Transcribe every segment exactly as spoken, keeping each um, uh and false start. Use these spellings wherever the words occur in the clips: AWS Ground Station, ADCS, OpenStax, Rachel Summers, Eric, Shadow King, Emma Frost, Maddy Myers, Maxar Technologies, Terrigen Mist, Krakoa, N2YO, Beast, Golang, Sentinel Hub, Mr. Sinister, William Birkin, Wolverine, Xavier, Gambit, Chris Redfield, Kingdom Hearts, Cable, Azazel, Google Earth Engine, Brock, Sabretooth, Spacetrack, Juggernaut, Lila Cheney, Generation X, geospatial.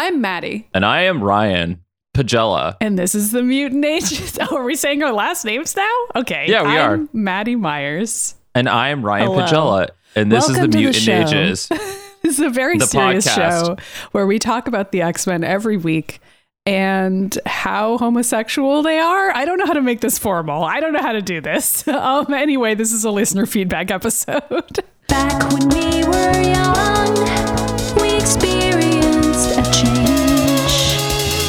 I'm Maddie. And I am Ryan Paglia. And this is the Mutant Ages. Oh, are we saying our last names now? Okay. Yeah, we I'm are. Maddy Myers. And I am Ryan Paglia. And this Welcome is the Mutant the Ages. This is a very the serious podcast. Show where we talk about the X-Men every week and how homosexual they are. I don't know how to make this formal. I don't know how to do this. Um, anyway, this is a listener feedback episode. Back when we were young, we experienced a change.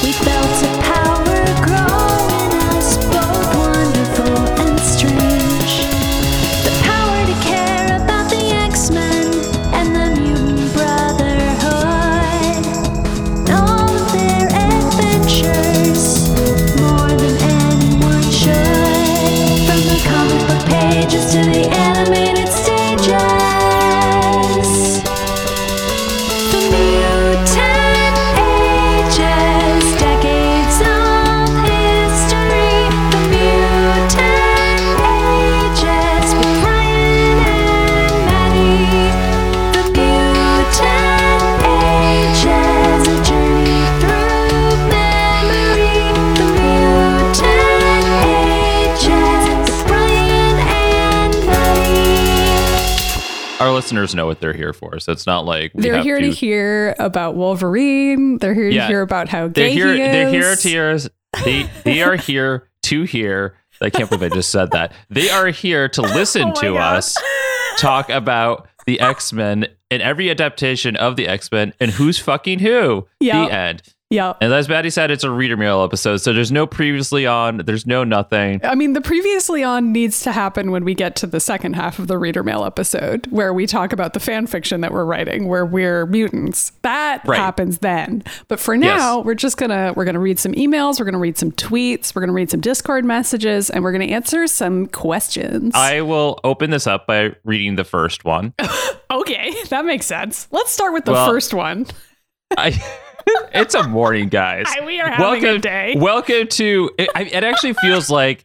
We felt a power grow in us, both wonderful and strange. The power to care about the X-Men and the Mutant Brotherhood. And all of their adventures, more than anyone should. From the comic book pages to the animated stages. Our listeners know what they're here for, so it's not like we they're have here to... to hear about Wolverine. They're here yeah. to hear about how gay they're here, he is. They're here to hear. They they are here to hear. I can't believe I just said that. They are here to listen oh to God. us talk about the X-Men and every adaptation of the X-Men and who's fucking who. Yeah. The end. Yeah. And as Maddie said, it's a reader mail episode. So there's no previously on. There's no nothing. I mean, the previously on needs to happen when we get to the second half of the reader mail episode, where we talk about the fan fiction that we're writing, where we're mutants. That right. happens then. But for now, yes. we're just going to we're going to read some emails. We're going to read some tweets. We're going to read some Discord messages, and we're going to answer some questions. I will open this up by reading the first one. Okay, that makes sense. Let's start with the well, first one. I... It's a morning, guys. We are having welcome, a day. Welcome to... It, it actually feels like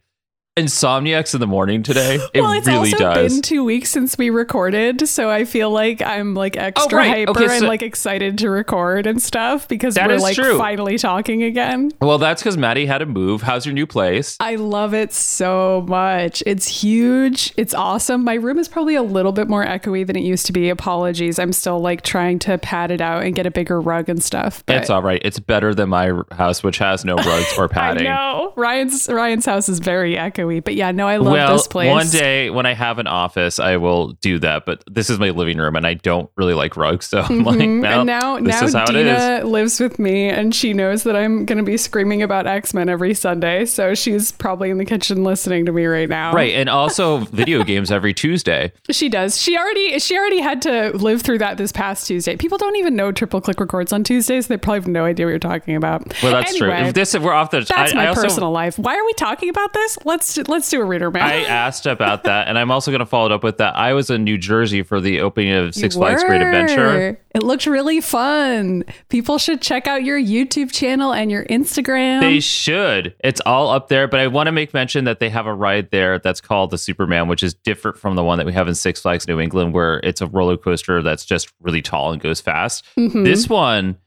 Insomniacs in the morning today. It well, it's really also does. It's been two weeks since we recorded, so I feel like I'm like extra oh, right. hyper okay, so and like excited to record and stuff because we're like true. finally talking again. Well, that's because Maddie had to move. How's your new place? I love it so much. It's huge. It's awesome. My room is probably a little bit more echoey than it used to be. Apologies. I'm still like trying to pad it out and get a bigger rug and stuff. But... It's all right. It's better than my house, which has no rugs or padding. I know. Ryan's Ryan's house is very echoey. But yeah, no, I love well, this place. One day when I have an office, I will do that. But this is my living room, and I don't really like rugs, so I'm mm-hmm. like, no, and now, this now is how Dina it is. Lives with me, and she knows that I'm going to be screaming about X-Men every Sunday. So she's probably in the kitchen listening to me right now, right? And also video games every Tuesday. She does. She already she already had to live through that this past Tuesday. People don't even know Triple Click records on Tuesdays. So they probably have no idea what you're talking about. Well, that's anyway, true. If this if we're off the. That's I, my I also, personal life. Why are we talking about this? Let's. Let's do a reader mail. I asked about that, and I'm also going to follow it up with that. I was in New Jersey for the opening of Six Flags Great Adventure. It looked really fun. People should check out your YouTube channel and your Instagram. They should. It's all up there, but I want to make mention that they have a ride there that's called the Superman, which is different from the one that we have in Six Flags New England, where it's a roller coaster that's just really tall and goes fast. Mm-hmm. This one,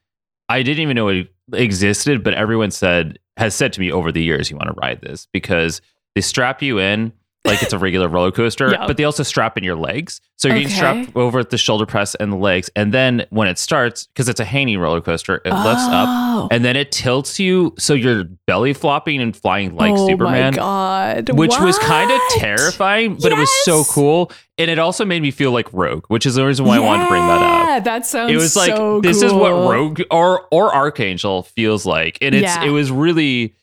I didn't even know it existed, but everyone said has said to me over the years, you want to ride this because... They strap you in like it's a regular roller coaster, yep. but they also strap in your legs. So you're okay. strapped over at the shoulder press and the legs. And then when it starts, because it's a hanging roller coaster, it oh. lifts up and then it tilts you. So you're belly flopping and flying like oh Superman, my God. which what? was kind of terrifying, but yes. it was so cool. And it also made me feel like Rogue, which is the reason why yeah, I wanted to bring that up. Yeah, that sounds so It was like, so this cool. is what Rogue or, or Archangel feels like. And it's yeah. it was really...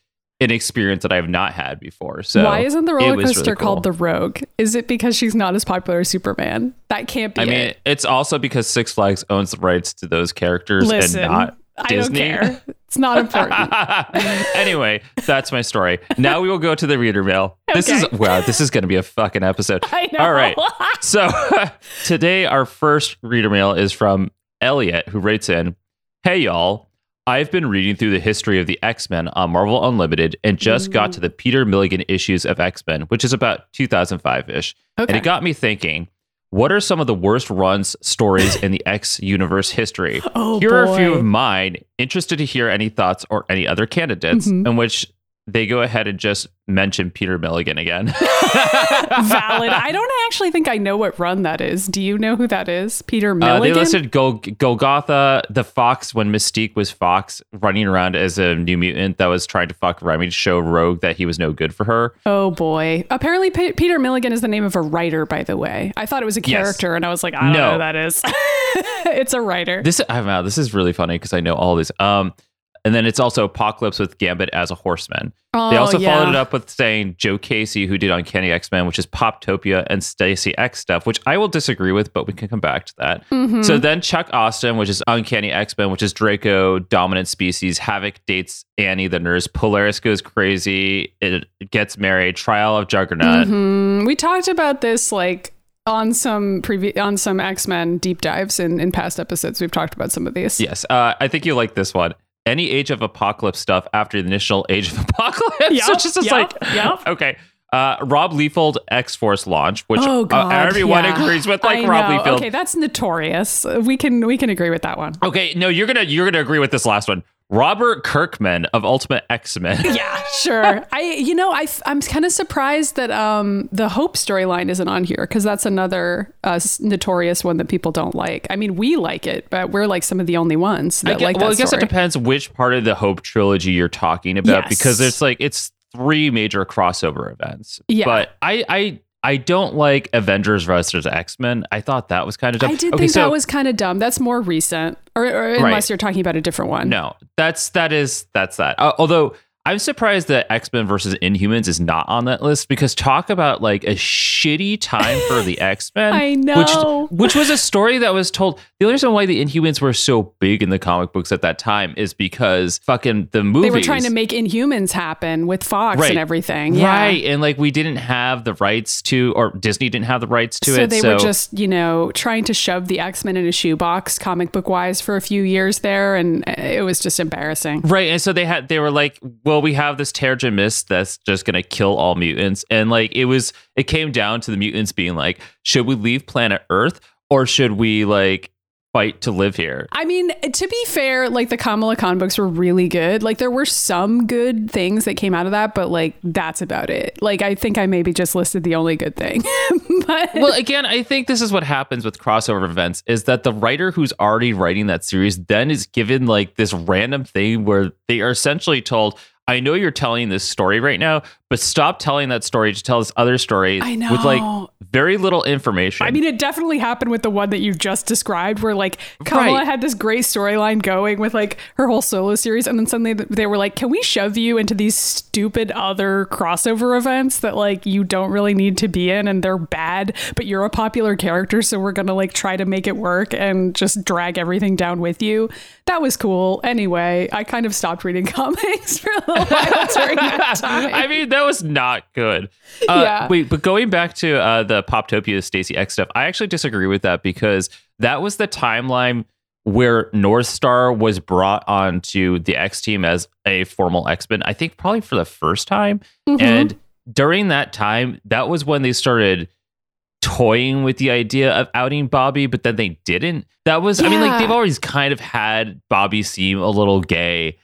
an experience that I've not had before. So why isn't the roller coaster really cool. called the Rogue? Is it because she's not as popular as Superman? That can't be. I it. mean, it's also because Six Flags owns the rights to those characters Listen, and not I Disney. Don't care. It's not important. Anyway, that's my story. Now we will go to the reader mail. Okay. This is wow. This is going to be a fucking episode. I know. All right. So today, our first reader mail is from Elliot, who writes in, "Hey y'all. I've been reading through the history of the X-Men on Marvel Unlimited and just mm. got to the Peter Milligan issues of X-Men, which is about two thousand five-ish. Okay. And it got me thinking, what are some of the worst runs stories in the X universe history? Oh, Here boy. are a few of mine. Interested to hear any thoughts or any other candidates mm-hmm. in which they go ahead and just mention Peter Milligan again. Valid. I don't actually think I know what run that is. Do you know who that is? Peter Milligan? Uh, they listed Gol- Golgotha, the Fox, when Mystique was Fox, running around as a new mutant that was trying to fuck Remy to show Rogue that he was no good for her. Oh, boy. Apparently, P- Peter Milligan is the name of a writer, by the way. I thought it was a character, yes. and I was like, I don't no. know who that is. It's a writer. This, I don't know, this is really funny because I know all these. Um, And then it's also Apocalypse with Gambit as a horseman. Oh, they also yeah. followed it up with saying Joe Casey, who did Uncanny X-Men, which is Poptopia and Stacy X stuff, which I will disagree with, but we can come back to that. Mm-hmm. So then Chuck Austen, which is Uncanny X-Men, which is Draco, Dominant Species, Havoc dates Annie the nurse, Polaris goes crazy, it gets married, Trial of Juggernaut. Mm-hmm. We talked about this like On some previ- on some X-Men deep dives in, in past episodes. We've talked about some of these. Yes, uh, I think you like this one. Any Age of Apocalypse stuff after the initial Age of Apocalypse. Yep, so it's just yep, like, yep. okay. Uh, Rob Liefeld X-Force launch, which oh, God, uh, everyone yeah. agrees with, like I Rob know. Liefeld. Okay, that's notorious. We can we can agree with that one. Okay, no, you're gonna you're gonna agree with this last one. Robert Kirkman of Ultimate X-Men. Yeah, sure. I, you know, I, I'm kind of surprised that um, the Hope storyline isn't on here because that's another uh, notorious one that people don't like. I mean, we like it, but we're like some of the only ones that I guess, like that Well, I guess story. It depends which part of the Hope trilogy you're talking about yes. because it's like it's three major crossover events. Yeah. But I... I I don't like Avengers versus X-Men. I thought that was kind of dumb. I did okay, think so, that was kind of dumb. That's more recent, or, or unless right. you're talking about a different one. No, that's that is that's that. Uh, although I'm surprised that X-Men versus Inhumans is not on that list because talk about like a shitty time for the X-Men. I know, which, which was a story that was told. The only reason why the Inhumans were so big in the comic books at that time is because fucking the movies. They were trying to make Inhumans happen with Fox right. and everything. Yeah. Right. And like we didn't have the rights to, or Disney didn't have the rights to so it. They so they were just, you know, trying to shove the X-Men in a shoebox comic book wise for a few years there. And it was just embarrassing. Right. And so they had, they were like, well, Well, we have this Terrigen Mist that's just gonna kill all mutants, and like it was, it came down to the mutants being like, should we leave planet Earth or should we like fight to live here? I mean, to be fair, like the Kamala Khan books were really good. Like there were some good things that came out of that, but like that's about it. Like I think I maybe just listed the only good thing. But well, again, I think this is what happens with crossover events: is that the writer who's already writing that series then is given like this random thing where they are essentially told, I know you're telling this story right now, but stop telling that story to tell this other story I know. with like very little information. I mean, it definitely happened with the one that you just described where like Kamala right. had this great storyline going with like her whole solo series. And then suddenly they were like, can we shove you into these stupid other crossover events that like you don't really need to be in and they're bad, but you're a popular character. So we're going to like try to make it work and just drag everything down with you. That was cool. Anyway, I kind of stopped reading comics for a little while during that time. I mean, that was not good. Uh, yeah. Wait, but going back to uh, the Poptopia Stacy X stuff, I actually disagree with that because that was the timeline where Northstar was brought onto the X team as a formal X-Men, I think probably for the first time. Mm-hmm. And during that time, that was when they started toying with the idea of outing Bobby, but then they didn't. That was, yeah. I mean, like they've always kind of had Bobby seem a little gay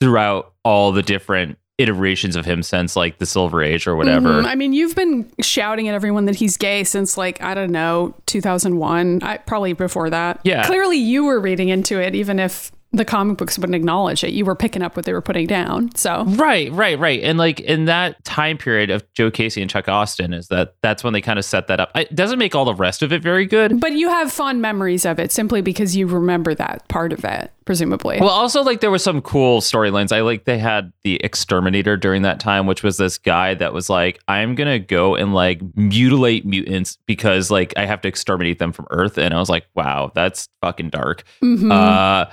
throughout all the different iterations of him since like the Silver Age or whatever. Mm-hmm. I mean, you've been shouting at everyone that he's gay since like, I don't know, two thousand one, I, probably before that. Yeah. Clearly you were reading into it, even if the comic books wouldn't acknowledge it. You were picking up what they were putting down. So right, right, right. And like in that time period of Joe Casey and Chuck Austen is that that's when they kind of set that up. It doesn't make all the rest of it very good. But you have fond memories of it simply because you remember that part of it, presumably. Well, also like there were some cool storylines. I like they had the Exterminator during that time, which was this guy that was like, I'm going to go and like mutilate mutants because like I have to exterminate them from Earth. And I was like, wow, that's fucking dark. Mm-hmm. Uh,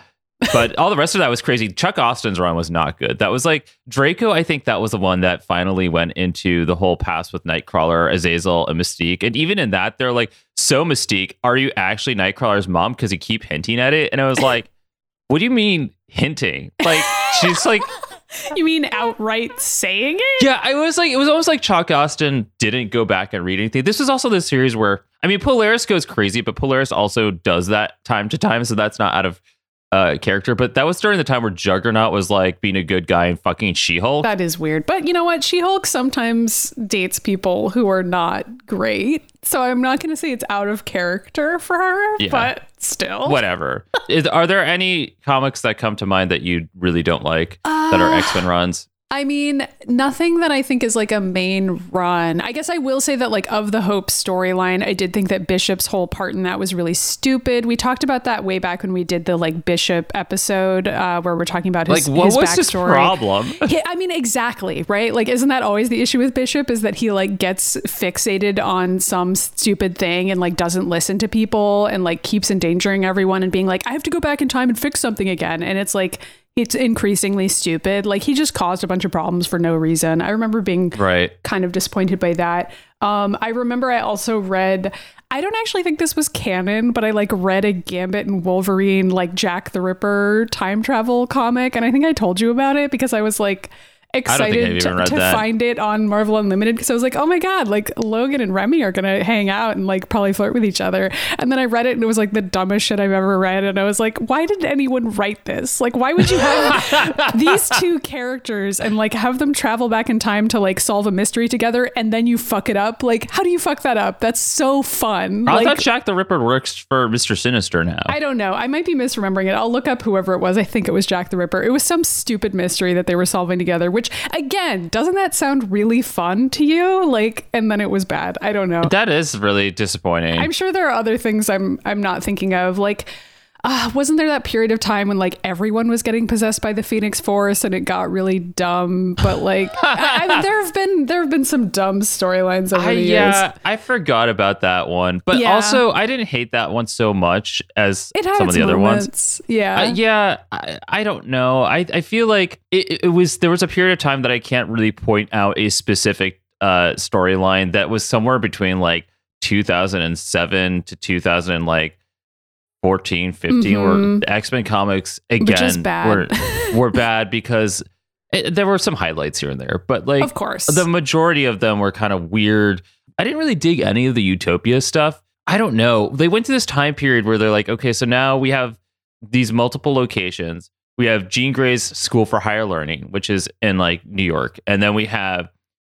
but all the rest of that was crazy. Chuck Austen's run was not good. That was like Draco. I think that was the one that finally went into the whole past with Nightcrawler, Azazel, and Mystique. And even in that, they're like, so Mystique, are you actually Nightcrawler's mom? Because you keep hinting at it. And I was like, what do you mean hinting? Like, she's like... You mean outright saying it? Yeah, I was like, it was almost like Chuck Austen didn't go back and read anything. This was also the series where I mean, Polaris goes crazy, but Polaris also does that time to time, so that's not out of uh, character. But that was during the time where Juggernaut was like being a good guy and fucking She-Hulk. That is weird. But you know what? She-Hulk sometimes dates people who are not great. So I'm not going to say it's out of character for her, yeah. but still. Whatever. Is, are there any comics that come to mind that you really don't like uh, that are X-Men runs? I mean, nothing that I think is like a main run. I guess I will say that like of the Hope storyline, I did think that Bishop's whole part in that was really stupid. We talked about that way back when we did the like Bishop episode uh, where we're talking about his, like, what his was backstory. His problem? Yeah, I mean, exactly. Right. Like, isn't that always the issue with Bishop is that he like gets fixated on some stupid thing and like doesn't listen to people and like keeps endangering everyone and being like, I have to go back in time and fix something again. And it's like, it's increasingly stupid. Like, he just caused a bunch of problems for no reason. I remember being right. kind of disappointed by that. Um, I remember I also read, I don't actually think this was canon, but I like read a Gambit and Wolverine, like Jack the Ripper time travel comic. And I think I told you about it because I was like excited to, to find it on Marvel Unlimited. Because I was like, oh my God, like Logan and Remy are going to hang out and like probably flirt with each other. And then I read it and it was like the dumbest shit I've ever read. And I was like, why did anyone write this? Like, why would you have these two characters and like have them travel back in time to like solve a mystery together and then you fuck it up? Like, how do you fuck that up? That's so fun. I like, thought Jack the Ripper works for Mister Sinister now. I don't know. I might be misremembering it. I'll look up whoever it was. I think it was Jack the Ripper. It was some stupid mystery that they were solving together, which again, doesn't that sound really fun to you? Like, and then it was bad. I don't know. That is really disappointing. I'm sure there are other things I'm I'm not thinking of. Like, uh, wasn't there that period of time when like everyone was getting possessed by the Phoenix Force and it got really dumb? But like, I, I, there have been there have been some dumb storylines over I, the years. Yeah, I forgot about that one, but yeah. also I didn't hate that one so much as it had some of the moments. Other ones. Yeah, uh, yeah. I, I don't know. I I feel like it, it was there was a period of time that I can't really point out a specific uh, storyline that was somewhere between like two thousand seven to two thousand like. fourteen, fifteen mm-hmm. or X-Men comics again bad. were were bad because it, there were some highlights here and there, but like of course the majority of them were kind of weird. I didn't really dig any of the Utopia stuff. I don't know. They went to this time period where they're like, okay, so now we have these multiple locations. We have Jean Grey's School for Higher Learning, which is in like New York, and then we have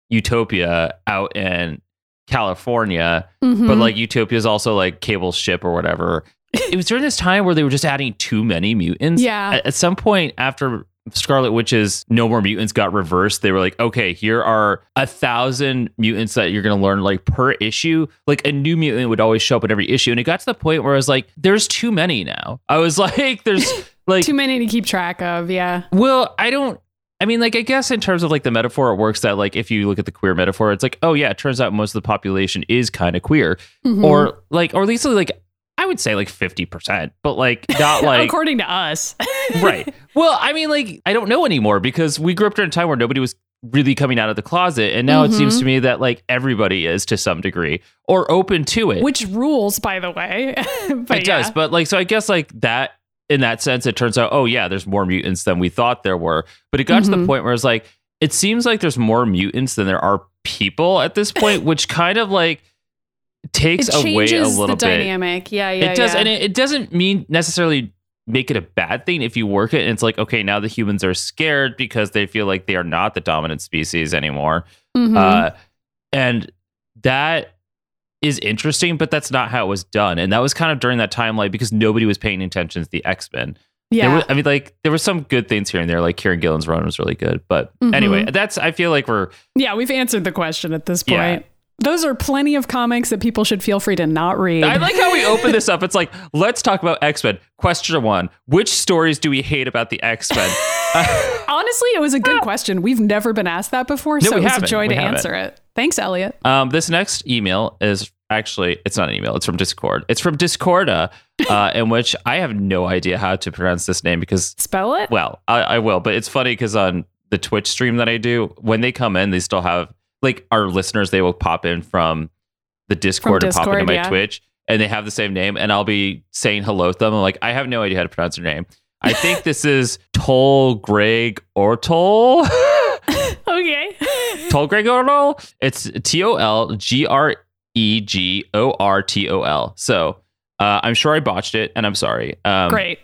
Utopia out in California, mm-hmm. but like Utopia is also like Cable's ship or whatever. It was during this time where they were just adding too many mutants. Yeah. At, at some point after Scarlet Witch's No More Mutants got reversed, they were like, okay, here are a thousand mutants that you're going to learn like per issue. Like a new mutant would always show up in every issue. And it got to the point where I was like, there's too many now. I was like, there's like too many to keep track of. Yeah. Well, I don't. I mean, like, I guess in terms of like the metaphor, it works that like if you look at the queer metaphor, it's like, oh, yeah, it turns out most of the population is kind of queer mm-hmm. or like or at least like I would say like fifty percent, but like not like according to us. Right. Well, I mean, like, I don't know anymore because we grew up during a time where nobody was really coming out of the closet. And now mm-hmm. it seems to me that like everybody is to some degree or open to it, which rules, by the way. But it yeah. does. But like so I guess like that in that sense, it turns out, oh, yeah, there's more mutants than we thought there were. But it got mm-hmm. to the point where it's like it seems like there's more mutants than there are people at this point, which kind of like takes away a little the bit. Dynamic. Yeah, yeah, it does. Yeah. And it, it doesn't mean necessarily make it a bad thing if you work it. And it's like, okay, now the humans are scared because they feel like they are not the dominant species anymore. Mm-hmm. Uh, and that is interesting, but that's not how it was done. And that was kind of during that timeline because nobody was paying attention to the X-Men. Yeah. There were, I mean, like, there were some good things here and there. Like, Kieran Gillen's run was really good. But mm-hmm. anyway, that's, I feel like we're... Yeah, we've answered the question at this point. Yeah. Those are plenty of comics that people should feel free to not read. I like how we open this up. It's like, let's talk about X-Men. Question one, which stories do we hate about the X-Men? Uh, Honestly, it was a good question. We've never been asked that before, no, so it was a joy we to haven't. answer it. Thanks, Elliot. Um, this next email is actually, it's not an email. It's from Discord. It's from Discorda, uh, in which I have no idea how to pronounce this name because... Spell it? Well, I, I will, but it's funny because on the Twitch stream that I do, when they come in, they still have... like our listeners, they will pop in from the Discord and pop into my yeah. Twitch and they have the same name and I'll be saying hello to them. I'm like, I have no idea how to pronounce your name. I think this is Tol Greg Ortol. Okay. Tol Greg Ortol. It's T O L G R E G O R T O L. So uh, I'm sure I botched it, and I'm sorry. Um, Great.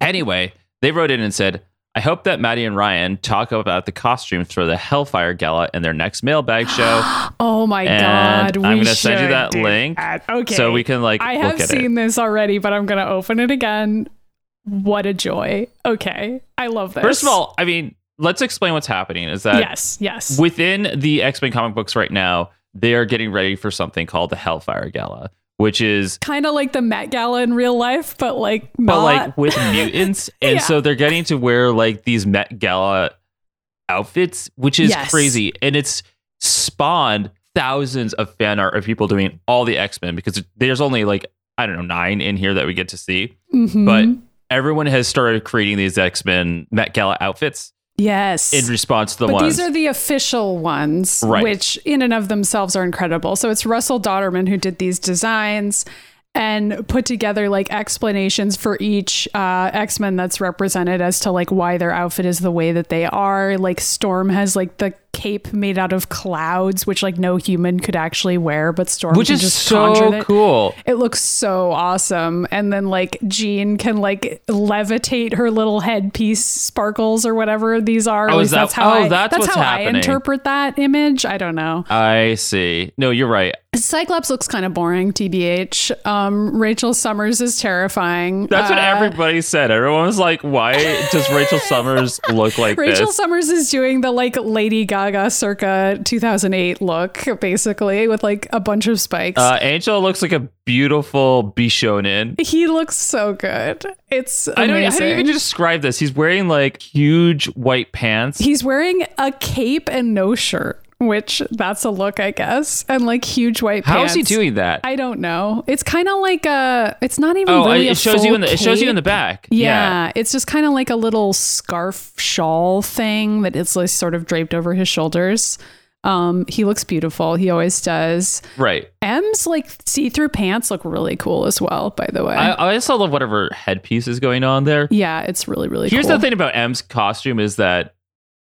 Anyway, they wrote in and said, I hope that Maddy and Ryan talk about the costumes for the Hellfire Gala in their next mailbag show. Oh my and God. We I'm going to send you that link. That. Okay. So we can like, I have look at seen it. This already, but I'm going to open it again. What a joy. Okay. I love this. First of all, I mean, let's explain what's happening is that yes, yes. within the X-Men comic books right now, they are getting ready for something called the Hellfire Gala, which is kind of like the Met Gala in real life, but like not. But like with mutants. And yeah. so they're getting to wear like these Met Gala outfits, which is yes. crazy. And it's spawned thousands of fan art of people doing all the X-Men because there's only like, I don't know, nine in here that we get to see. Mm-hmm. But everyone has started creating these X-Men Met Gala outfits. Yes. In response to the but ones. These are the official ones, right. which in and of themselves are incredible. So it's Russell Dodderman who did these designs and put together like explanations for each uh, X-Men that's represented as to like why their outfit is the way that they are. Like Storm has like the cape made out of clouds, which like no human could actually wear, but Storm which can is just so conjure it. Cool. It looks so awesome. And then like Jean can like levitate her little headpiece sparkles or whatever these are. Oh, is that, that's how, oh, I, that's that's what's how I interpret that image. I don't know. I see. No, you're right. Cyclops looks kind of boring, T B H. Um, Rachel Summers is terrifying. That's uh, what everybody said. Everyone was like, why does Rachel Summers look like Rachel this? Rachel Summers is doing the like Lady Gaga circa two thousand eight look, basically, with like a bunch of spikes. Uh, Angela looks like a beautiful Bishonen. He looks so good. It's amazing. I don't, I don't even describe this. He's wearing like huge white pants. He's wearing a cape and no shirt. Which that's a look, I guess. And like huge white pants. How is he doing that? I don't know. It's kind of like a, it's not even oh, really it a shows you in the cape. It shows you in the back. Yeah. yeah. It's just kind of like a little scarf shawl thing that is like sort of draped over his shoulders. Um, he looks beautiful. He always does. Right. M's like see-through pants look really cool as well, by the way. I, I also love whatever headpiece is going on there. Yeah. It's really, really Here's cool. Here's the thing about M's costume is that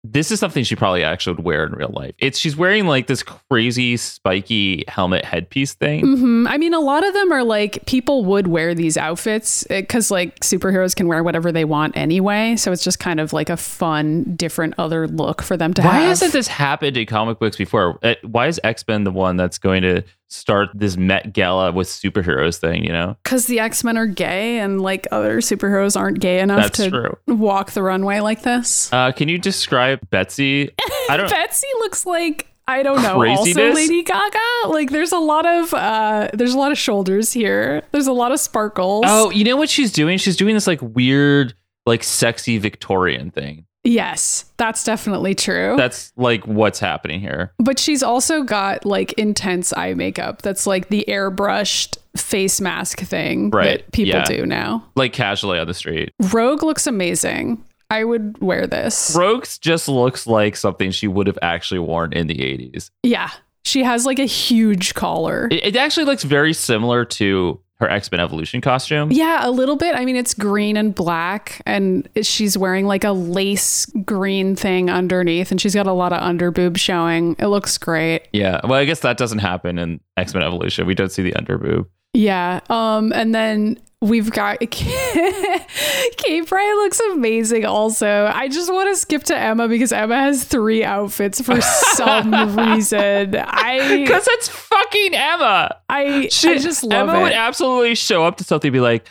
this is something she probably actually would wear in real life. It's she's wearing like this crazy spiky helmet headpiece thing. Mm-hmm. I mean, a lot of them are like people would wear these outfits because like superheroes can wear whatever they want anyway. So it's just kind of like a fun, different other look for them to why have. Why hasn't this happened in comic books before? Why is X-Men the one that's going to start this Met Gala with superheroes thing, you know? Because the X-Men are gay and like other superheroes aren't gay enough That's to true. walk the runway like this. Uh, can you describe Betsy? I don't Betsy looks like, I don't know, also Lady Gaga. Like there's a lot of uh, there's a lot of shoulders here. There's a lot of sparkles. Oh, you know what she's doing? She's doing this like weird, like sexy Victorian thing. Yes, that's definitely true. That's like what's happening here. But she's also got like intense eye makeup. That's like the airbrushed face mask thing right. that people yeah. do now. Like casually on the street. Rogue looks amazing. I would wear this. Rogue just looks like something she would have actually worn in the eighties. Yeah, she has like a huge collar. It, it actually looks very similar to her X-Men Evolution costume. Yeah, a little bit. I mean, it's green and black, and she's wearing like a lace green thing underneath, and she's got a lot of underboob showing. It looks great. Yeah, well, I guess that doesn't happen in X-Men Evolution. We don't see the underboob. Yeah, um, and then we've got... Kate Pryde looks amazing also. I just want to skip to Emma because Emma has three outfits for some reason. I Because it's fucking Emma. I, she, I just love Emma it. Emma would absolutely show up to something and be like,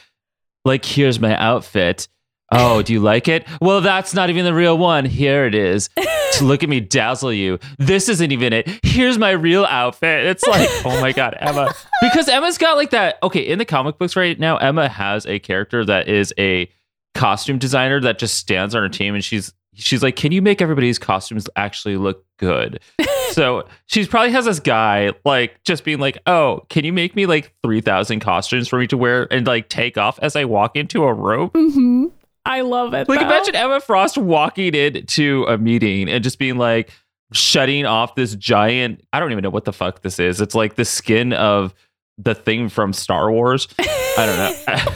like, here's my outfit. Oh, do you like it? Well, that's not even the real one. Here it is. To look at me dazzle you. This isn't even it. Here's my real outfit. It's like, oh my God, Emma. Because Emma's got like that. Okay, in the comic books right now, Emma has a character that is a costume designer that just stands on her team. And she's she's like, can you make everybody's costumes actually look good? So she probably has this guy like just being like, oh, can you make me like three thousand costumes for me to wear and like take off as I walk into a robe? Mm-hmm. I love it. Like, though. Imagine Emma Frost walking into a meeting and just being like, shutting off this giant, I don't even know what the fuck this is. It's like the skin of the thing from Star Wars. I don't know.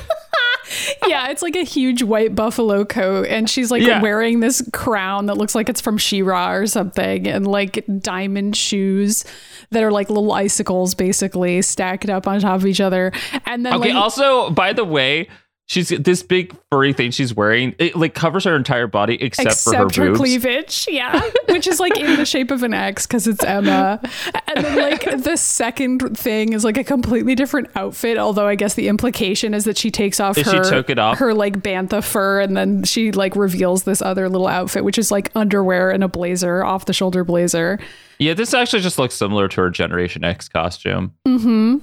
Yeah, it's like a huge white buffalo coat, and she's like yeah. wearing this crown that looks like it's from She-Ra or something, and like diamond shoes that are like little icicles basically stacked up on top of each other. And then okay, like, also, by the way, she's this big furry thing she's wearing. It like covers her entire body except, except for her, her boobs. Cleavage. Yeah, which is like in the shape of an X because it's Emma. And then like the second thing is like a completely different outfit. Although I guess the implication is that she takes off if her she took it off. her like bantha fur, and then she like reveals this other little outfit, which is like underwear and a blazer, off the shoulder blazer. Yeah, this actually just looks similar to her Generation X costume. Mm-hmm.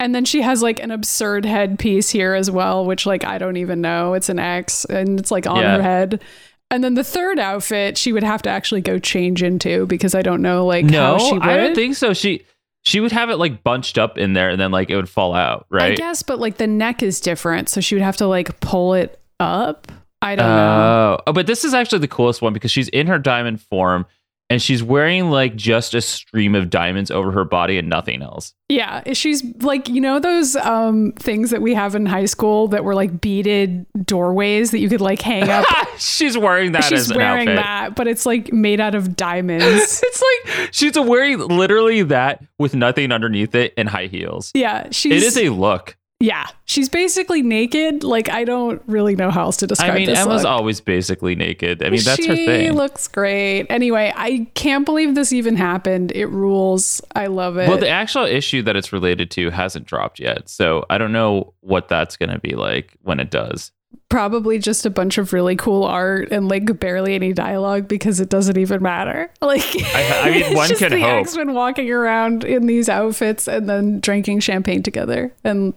And then she has like an absurd headpiece here as well, which like, I don't even know. It's an X and it's like on yeah. her head. And then the third outfit she would have to actually go change into, because I don't know like no, how she would. I don't think so. She she would have it like bunched up in there and then like it would fall out, right? I guess, but like the neck is different. So she would have to like pull it up. I don't uh, know. Oh, but this is actually the coolest one because she's in her diamond form. And she's wearing like just a stream of diamonds over her body and nothing else. Yeah. She's like, you know, those um, things that we have in high school that were like beaded doorways that you could like hang up. She's wearing that she's as an outfit. She's wearing that, but it's like made out of diamonds. It's like she's wearing literally that with nothing underneath it and high heels. Yeah. She's, it is a look. Yeah. She's basically naked. Like, I don't really know how else to describe this. I mean, this Emma's look. Always basically naked. I mean, that's she her thing. She looks great. Anyway, I can't believe this even happened. It rules. I love it. Well, the actual issue that it's related to hasn't dropped yet. So I don't know what that's going to be like when it does. Probably just a bunch of really cool art and like barely any dialogue because it doesn't even matter. Like, I, I mean, one it's just can the hope. X-Men walking around in these outfits and then drinking champagne together and.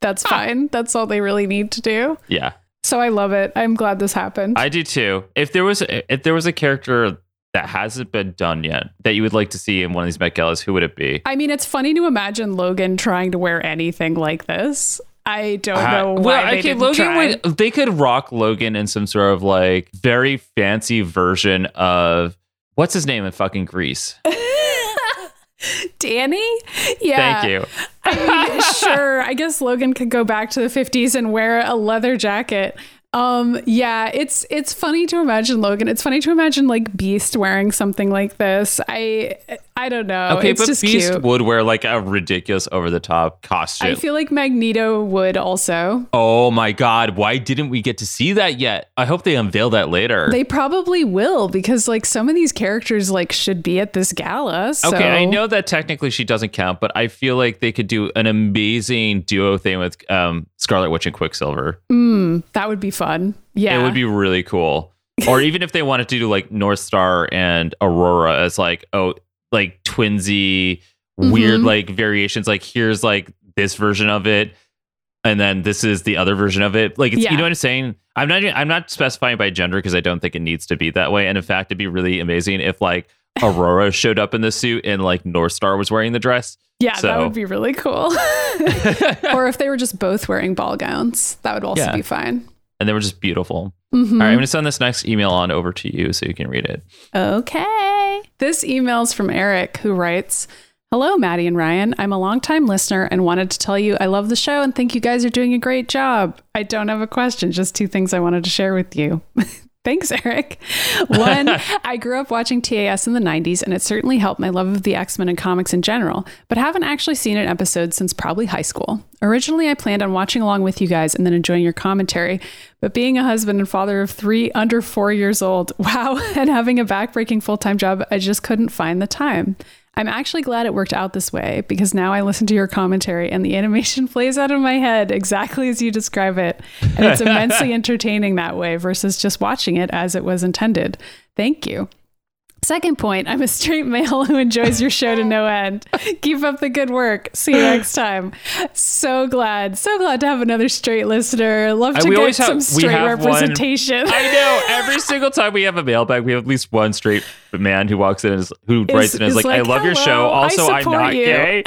That's fine. That's all they really need to do. Yeah. So I love it. I'm glad this happened. I do too. If there was if there was a character that hasn't been done yet that you would like to see in one of these Met Galas, who would it be? I mean, it's funny to imagine Logan trying to wear anything like this. I don't uh, know why well, they okay, didn't Logan try. Would, they could rock Logan in some sort of like very fancy version of what's his name in fucking Grease. Danny? Yeah. Thank you. I mean, sure. I guess Logan could go back to the fifties and wear a leather jacket. Um, yeah, it's it's funny to imagine Logan. It's funny to imagine like Beast wearing something like this. I I don't know. Okay, it's but just Beast cute. Would wear like a ridiculous over the top costume. I feel like Magneto would also. Oh my God, why didn't we get to see that yet? I hope they unveil that later. They probably will because like some of these characters like should be at this gala. So. Okay, I know that technically she doesn't count, but I feel like they could do an amazing duo thing with um, Scarlet Witch and Quicksilver. Mm, that would be fun. Fun. Yeah, it would be really cool. Or even if they wanted to do like Northstar and Aurora as like oh like twinsy mm-hmm. weird like variations, like here's like this version of it and then this is the other version of it, like it's, yeah. You know what I'm saying? I'm not I'm not specifying by gender because I don't think it needs to be that way, and in fact it'd be really amazing if like Aurora showed up in the suit and like Northstar was wearing the dress. Yeah, so. That would be really cool. Or if they were just both wearing ball gowns, that would also yeah. be fine. And they were just beautiful. Mm-hmm. All right, I'm going to send this next email on over to you so you can read it. Okay. This email's from Eric, who writes, Hello, Maddie and Ryan. I'm a longtime listener and wanted to tell you I love the show and think you guys are doing a great job. I don't have a question, just two things I wanted to share with you. Thanks, Eric. One, I grew up watching T A S in the nineties, and it certainly helped my love of the X-Men and comics in general, but haven't actually seen an episode since probably high school. Originally, I planned on watching along with you guys and then enjoying your commentary, but being a husband and father of three under four years old, wow, and having a backbreaking full-time job, I just couldn't find the time. I'm actually glad it worked out this way because now I listen to your commentary and the animation plays out of my head exactly as you describe it. And it's immensely entertaining that way versus just watching it as it was intended. Thank you. Second point, I'm a straight male who enjoys your show to no end. Keep up the good work. See you next time. So glad. So glad to have another straight listener. Love to we get some have, straight representation. One, I know. Every single time we have a mailbag, we have at least one straight man who walks in and is, who is, writes in and is, is like, like, I love hello, your show. Also, I'm not you. Gay.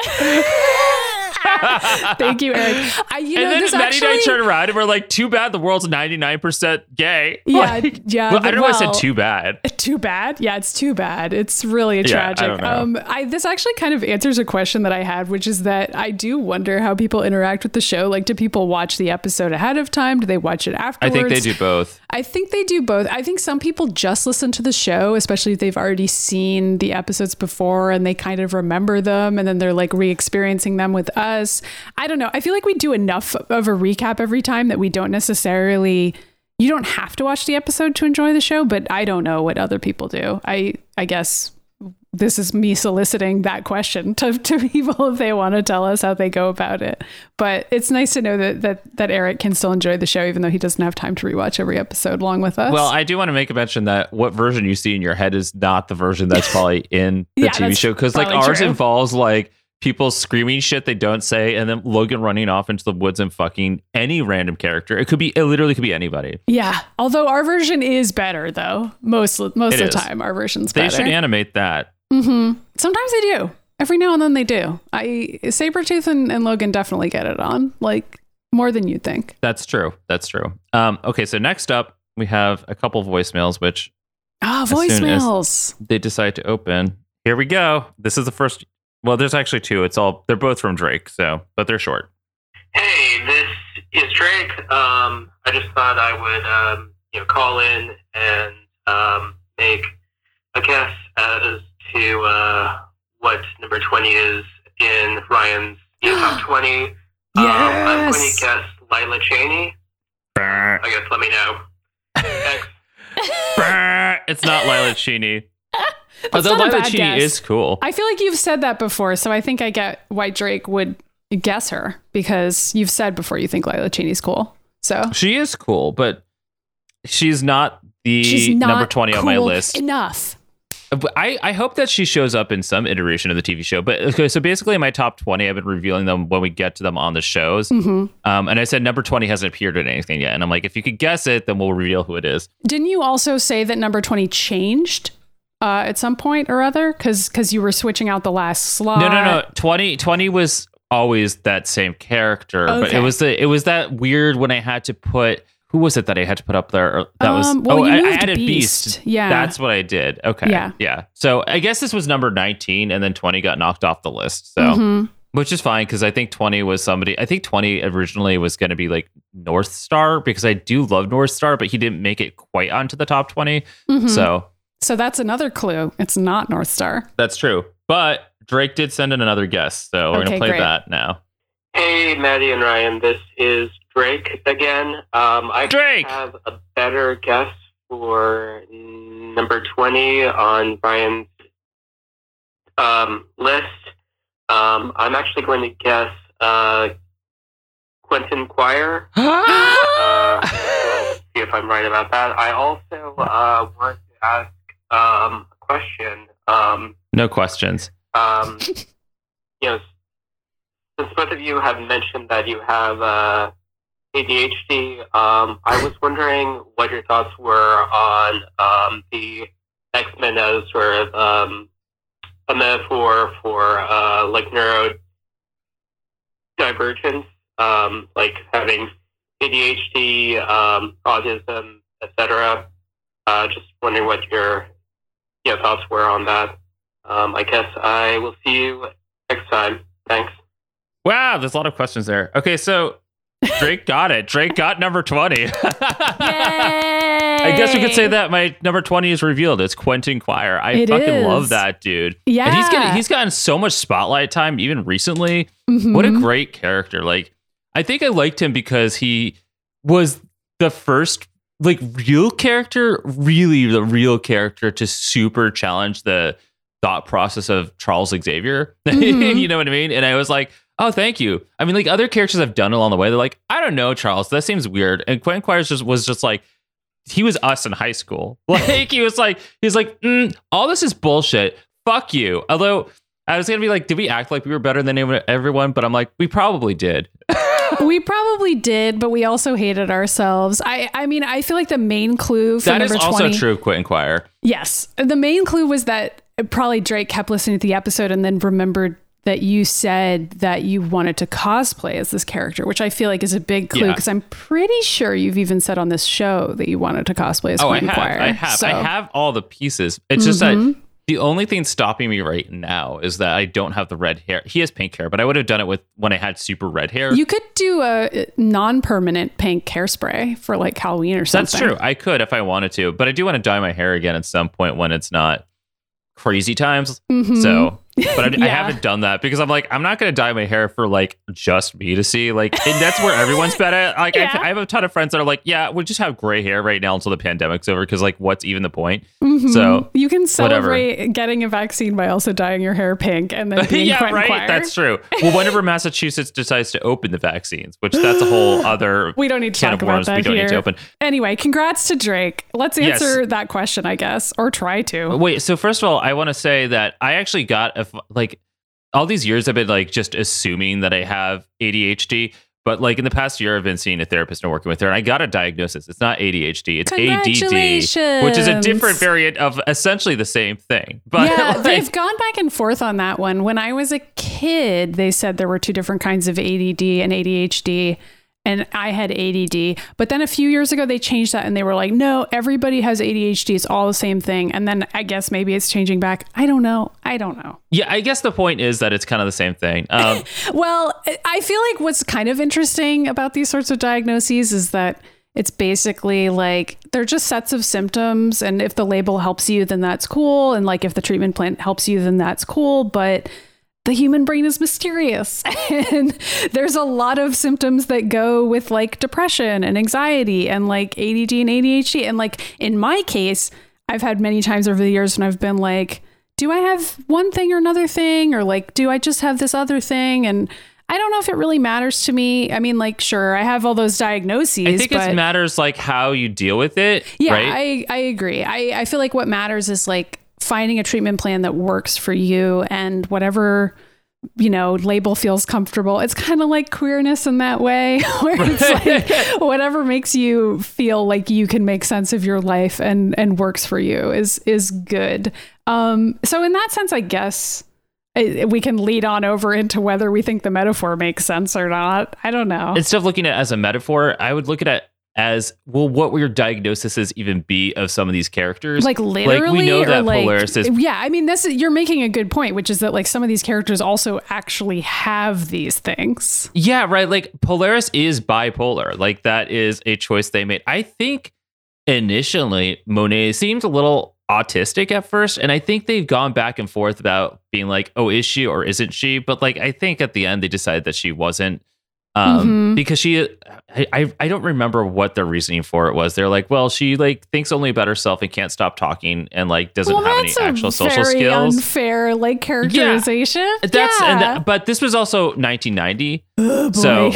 Thank you, Eric. I, you and know, then this Maddie actually... and I turn around and we're like, too bad the world's ninety-nine percent gay. Yeah, like, yeah. Well, I don't well, know why I said too bad. Too bad? Yeah, it's too bad. It's really tragic. Yeah, I don't know. Um, I, this actually kind of answers a question that I had, which is that I do wonder how people interact with the show. Like, do people watch the episode ahead of time? Do they watch it afterwards? I think they do both. I think they do both. I think some people just listen to the show, especially if they've already seen the episodes before and they kind of remember them and then they're like re-experiencing them with us. I don't know. I feel like we do enough of a recap every time that we don't necessarily, you don't have to watch the episode to enjoy the show, but I don't know what other people do. I, I guess this is me soliciting that question to, to people if they want to tell us how they go about it. But it's nice to know that, that that Eric can still enjoy the show, even though he doesn't have time to rewatch every episode along with us. Well, I do want to make a mention that what version you see in your head is not the version that's probably in the yeah, T V show. Because like ours true. involves like people screaming shit they don't say, and then Logan running off into the woods and fucking any random character. It could be, it literally could be anybody. Yeah. Although our version is better, though. Most, most of the time, our version's better. They should animate that. Mm-hmm. Sometimes they do. Every now and then they do. I Sabretooth and, and Logan definitely get it on, like more than you'd think. That's true. That's true. Um, okay, so next up, we have a couple of voicemails, which ah, oh, voicemails. They decide to open. Here we go. This is the first. Well, there's actually two. It's all. They're both from Drake, so but they're short. Hey, this is Drake. Um, I just thought I would, um, you know, call in and um, make a guess as to uh, what number twenty is in Ryan's you know, top twenty. Yes. Um, I'm going to guess Lila Cheney. I guess let me know. It's not Lila Cheney. Although Lila Cheney is cool. I feel like you've said that before, so I think I get why Drake would guess her, because you've said before you think Lila Cheney's cool. So she is cool, but she's not the she's not number twenty cool on my list. Enough. I, I hope that she shows up in some iteration of the T V show. But okay, so basically my top twenty, I've been revealing them when we get to them on the shows. Mm-hmm. Um, and I said number twenty hasn't appeared in anything yet. And I'm like, if you could guess it, then we'll reveal who it is. Didn't you also say that number twenty changed uh, at some point or other? Because because you were switching out the last slot. No, no, no. twenty, twenty was always that same character. Okay. But it was the it was that weird when I had to put... Who was it that I had to put up there? That was um, well, oh, I, I added Beast. Beast. Yeah, that's what I did. Okay, yeah. yeah. So I guess this was number nineteen, and then twenty got knocked off the list. So, mm-hmm. which is fine because I think twenty was somebody. I think twenty originally was going to be like Northstar because I do love Northstar, but he didn't make it quite onto the top twenty. Mm-hmm. So, so that's another clue. It's not Northstar. That's true. But Drake did send in another guest, so we're okay, gonna play great. that now. Hey, Maddie and Ryan, this is Drake again. Um, I Drake. have a better guess for number twenty on Brian's um, list. Um, I'm actually going to guess uh, Quentin Quire. uh, so see if I'm right about that. I also uh, want to ask um, a question. Um, no questions. Um, you know, since both of you have mentioned that you have uh, A D H D, um, I was wondering what your thoughts were on um, the X-Men as sort of um, a metaphor for uh, like neurodivergence, um, like having A D H D, um, autism, et cetera. Uh, just wondering what your yeah, thoughts were on that. Um, I guess I will see you next time. Thanks. Wow, there's a lot of questions there. Okay, so Drake got it. Drake got number twenty. Yay! I guess we could say that my number twenty is revealed. It's Quentin Quire. I it fucking is. love that dude. Yeah. And he's getting, he's gotten so much spotlight time even recently. Mm-hmm. What a great character. Like, I think I liked him because he was the first like real character, really the real character to super challenge the thought process of Charles Xavier. Mm-hmm. You know what I mean? And I was like, oh, thank you. I mean, like other characters I've done along the way, they're like, I don't know, Charles, that seems weird. And Quentin Quire just was just like, he was us in high school. Like he was like, he's like, mm, all this is bullshit. Fuck you. Although I was gonna be like, did we act like we were better than everyone? But I'm like, we probably did. We probably did, but we also hated ourselves. I, I mean, I feel like the main clue for that number is also twenty, true of Quentin Quire. Yes, the main clue was that probably Drake kept listening to the episode and then remembered that you said that you wanted to cosplay as this character, which I feel like is a big clue, because yeah. I'm pretty sure you've even said on this show that you wanted to cosplay as oh, Quentin Quire. I have. I have. So. I have all the pieces. It's mm-hmm. just that the only thing stopping me right now is that I don't have the red hair. He has pink hair, but I would have done it with when I had super red hair. You could do a non-permanent pink hairspray for like Halloween or something. That's true. I could if I wanted to, but I do want to dye my hair again at some point when it's not crazy times. Mm-hmm. So... But I, yeah. I haven't done that because I'm like, I'm not going to dye my hair for like just me to see. Like, and that's where everyone's bad at. Like, yeah. I, I have a ton of friends that are like, yeah, we'll just have gray hair right now until the pandemic's over because, like, what's even the point? Mm-hmm. So, you can celebrate whatever. Getting a vaccine by also dyeing your hair pink and then being yeah, Quentin right. Quire. That's true. Well, whenever Massachusetts decides to open the vaccines, which that's a whole other we don't need to can talk of worms about that we don't here. Need to open. Anyway, congrats to Drake. Let's answer yes. that question, I guess, or try to. Wait, so first of all, I want to say that I actually got a like all these years I've been like just assuming that I have A D H D, but like in the past year I've been seeing a therapist and working with her, and I got a diagnosis. It's not A D H D, it's A D D, which is a different variant of essentially the same thing. But yeah, like, they've gone back and forth on that one. When I was a kid, they said there were two different kinds of A D D and A D H D, and I had A D D. But then a few years ago, they changed that and they were like, no, everybody has A D H D. It's all the same thing. And then I guess maybe it's changing back. I don't know. I don't know. Yeah, I guess the point is that it's kind of the same thing. Um, well, I feel like what's kind of interesting about these sorts of diagnoses is that it's basically like they're just sets of symptoms. And if the label helps you, then that's cool. And like if the treatment plan helps you, then that's cool. But the human brain is mysterious and there's a lot of symptoms that go with like depression and anxiety and like A D D and A D H D. And like in my case, I've had many times over the years when I've been like, do I have one thing or another thing? Or like, do I just have this other thing? And I don't know if it really matters to me. I mean, like, sure, I have all those diagnoses. I think but it matters like how you deal with it. Yeah, right? I, I agree. I, I feel like what matters is like finding a treatment plan that works for you and whatever, you know, label feels comfortable. It's kind of like queerness in that way, where right. it's like whatever makes you feel like you can make sense of your life and, and works for you is, is good. Um, so in that sense, I guess we can lead on over into whether we think the metaphor makes sense or not. I don't know. Instead of looking at it as a metaphor, I would look at it as, well, what will your diagnoses even be of some of these characters? Like literally, like we know that like, Polaris is. Yeah, I mean, this is, you're making a good point, which is that like some of these characters also actually have these things. Yeah, right. Like Polaris is bipolar. Like that is a choice they made. I think initially Monet seemed a little autistic at first, and I think they've gone back and forth about being like, oh, is she or isn't she? But like, I think at the end they decided that she wasn't. Um, mm-hmm. Because she, I, I don't remember what their reasoning for it was. They're like, well, she like thinks only about herself and can't stop talking and like doesn't well, have any actual social skills. That's a very unfair like characterization. Yeah. That's yeah. And that, but this was also nineteen ninety, oh, so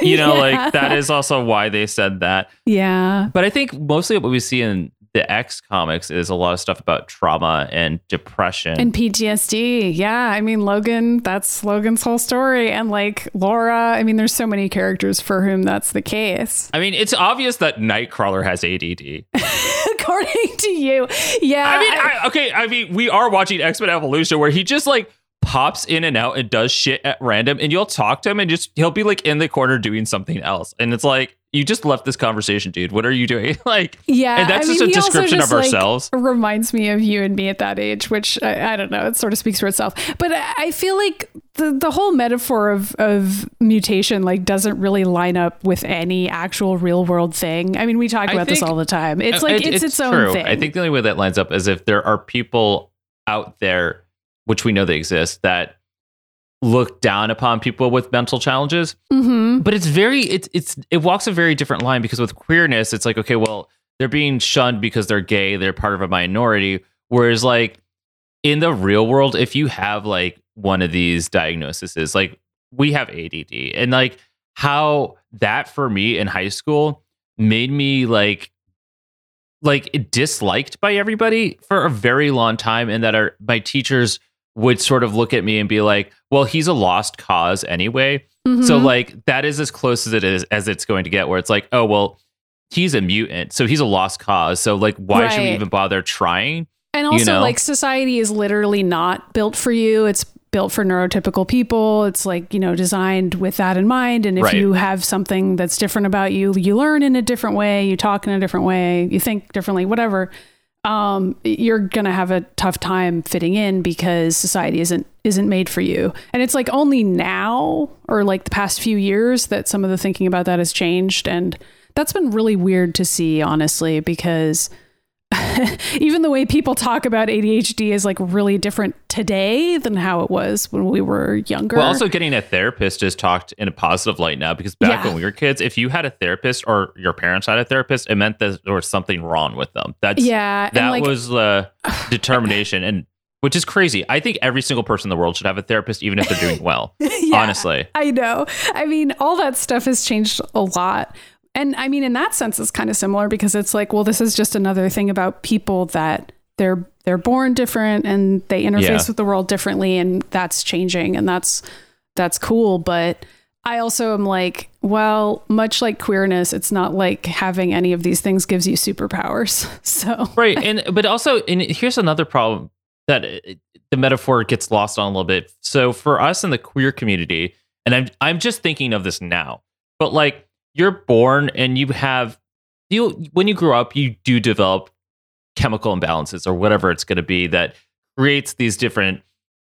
you know yeah. like that is also why they said that. Yeah. But I think mostly what we see in the X comics is a lot of stuff about trauma and depression and P T S D. Yeah. I mean, Logan, that's Logan's whole story. And like Laura, I mean, there's so many characters for whom that's the case. I mean, it's obvious that Nightcrawler has A D D. According to you. Yeah. I mean, I, okay. I mean, we are watching X-Men Evolution where he just like pops in and out and does shit at random, and you'll talk to him and just, he'll be like in the corner doing something else. And it's like, you just left this conversation, dude. What are you doing? Like, yeah, and that's I just mean, a description just, of like, ourselves. Reminds me of you and me at that age, which I, I don't know. It sort of speaks for itself. But I, I feel like the, the whole metaphor of, of mutation like doesn't really line up with any actual real world thing. I mean, we talk about think, this all the time. It's like it, it's, it's its own true. thing. I think the only way that lines up is if there are people out there, which we know they exist, that look down upon people with mental challenges. Mm-hmm. But it's very, it's, it's, it walks a very different line, because with queerness, it's like, okay, well, they're being shunned because they're gay. They're part of a minority. Whereas like in the real world, if you have like one of these diagnoses, like we have A D D, and like how that for me in high school made me like, like disliked by everybody for a very long time. And that our, my teachers would sort of look at me and be like, well, he's a lost cause anyway. Mm-hmm. So like that is as close as it is as it's going to get, where it's like, oh, well, he's a mutant, so he's a lost cause. So like, why right. should we even bother trying? And also you know? Like society is literally not built for you. It's built for neurotypical people. It's like, you know, designed with that in mind. And if right. you have something that's different about you, you learn in a different way, you talk in a different way, you think differently, whatever. Um, you're going to have a tough time fitting in because society isn't, isn't made for you. And it's like only now or like the past few years that some of the thinking about that has changed. And that's been really weird to see, honestly, because even the way people talk about A D H D is like really different today than how it was when we were younger. Well, also getting a therapist is talked in a positive light now, because back yeah. when we were kids, if you had a therapist or your parents had a therapist, it meant that there was something wrong with them. That's yeah, that like, was the uh, determination, and which is crazy. I think every single person in the world should have a therapist, even if they're doing well. yeah, honestly, I know. I mean, all that stuff has changed a lot. And I mean, in that sense, it's kind of similar, because it's like, well, this is just another thing about people that they're they're born different and they interface yeah. with the world differently. And that's changing. And that's that's cool. But I also am like, well, much like queerness, it's not like having any of these things gives you superpowers. So right. And but also and here's another problem that it, the metaphor gets lost on a little bit. So for us in the queer community, and I'm I'm just thinking of this now, but like, you're born and you have, you when you grow up, you do develop chemical imbalances or whatever it's going to be that creates these different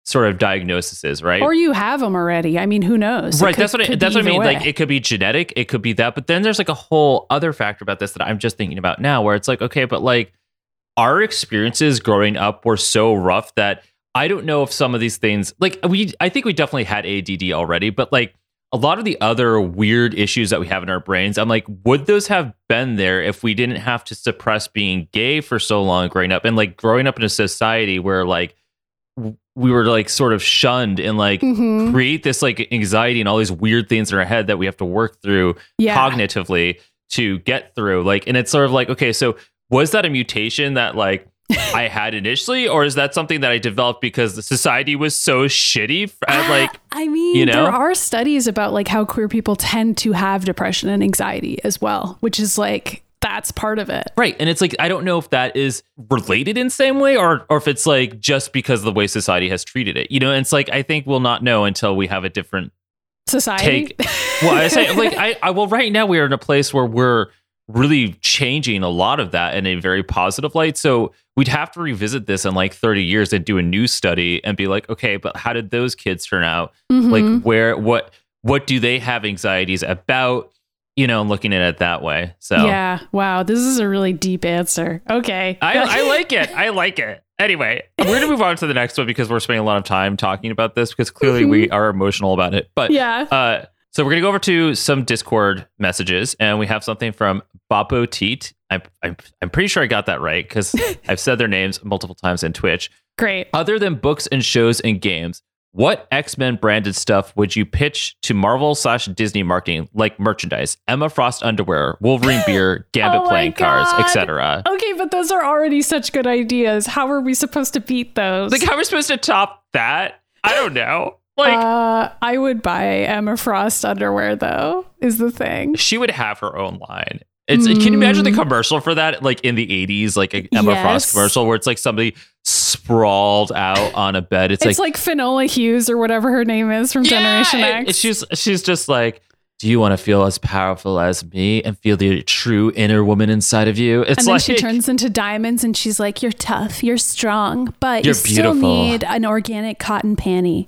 sort of diagnoses, right? Or you have them already. I mean, who knows? Right. Could, that's what I, that's what I mean. Way. Like, it could be genetic. It could be that. But then there's like a whole other factor about this that I'm just thinking about now, where it's like, okay, but like our experiences growing up were so rough that I don't know if some of these things, like we, I think we definitely had A D D already, but like, a lot of the other weird issues that we have in our brains, I'm like, would those have been there if we didn't have to suppress being gay for so long growing up? And like growing up in a society where like we were like sort of shunned and like mm-hmm. create this like anxiety and all these weird things in our head that we have to work through yeah. cognitively to get through. Like, and it's sort of like, okay, so was that a mutation that like I had initially, or is that something that I developed because the society was so shitty? At, like, I mean, you know? There are studies about like how queer people tend to have depression and anxiety as well, which is like, that's part of it. Right. And it's like, I don't know if that is related in the same way or, or if it's like just because of the way society has treated it, you know? And it's like, I think we'll not know until we have a different society. Take. Well, I say like, I, I, well, right now we are in a place where we're really changing a lot of that in a very positive light. So we'd have to revisit this in like thirty years and do a new study and be like, okay, but how did those kids turn out? Mm-hmm. Like where, what, what do they have anxieties about? You know, looking at it that way. So yeah. Wow. This is a really deep answer. Okay. I, I like it. I like it. Anyway, we're going to move on to the next one because we're spending a lot of time talking about this because clearly mm-hmm. we are emotional about it, but yeah. uh, So we're going to go over to some Discord messages, and we have something from Bapo Teat. I'm, I'm, I'm pretty sure I got that right because I've said their names multiple times in Twitch. Great. Other than books and shows and games, what X-Men branded stuff would you pitch to Marvel slash Disney marketing, like merchandise, Emma Frost underwear, Wolverine beer, Gambit oh playing God. Cards, et cetera? Okay, but those are already such good ideas. How are we supposed to beat those? Like, how are we supposed to top that? I don't know. Like, uh, I would buy Emma Frost underwear, though, is the thing. She would have her own line. It's mm. Can you imagine the commercial for that? Like in the eighties, like an Emma yes. Frost commercial where it's like somebody sprawled out on a bed. It's, it's like, like Finola Hughes or whatever her name is from yeah, Generation X. It, she's, she's just like, do you want to feel as powerful as me and feel the true inner woman inside of you? It's and then like, she turns into diamonds and she's like, you're tough, you're strong, but you're you still beautiful. Need an organic cotton panty.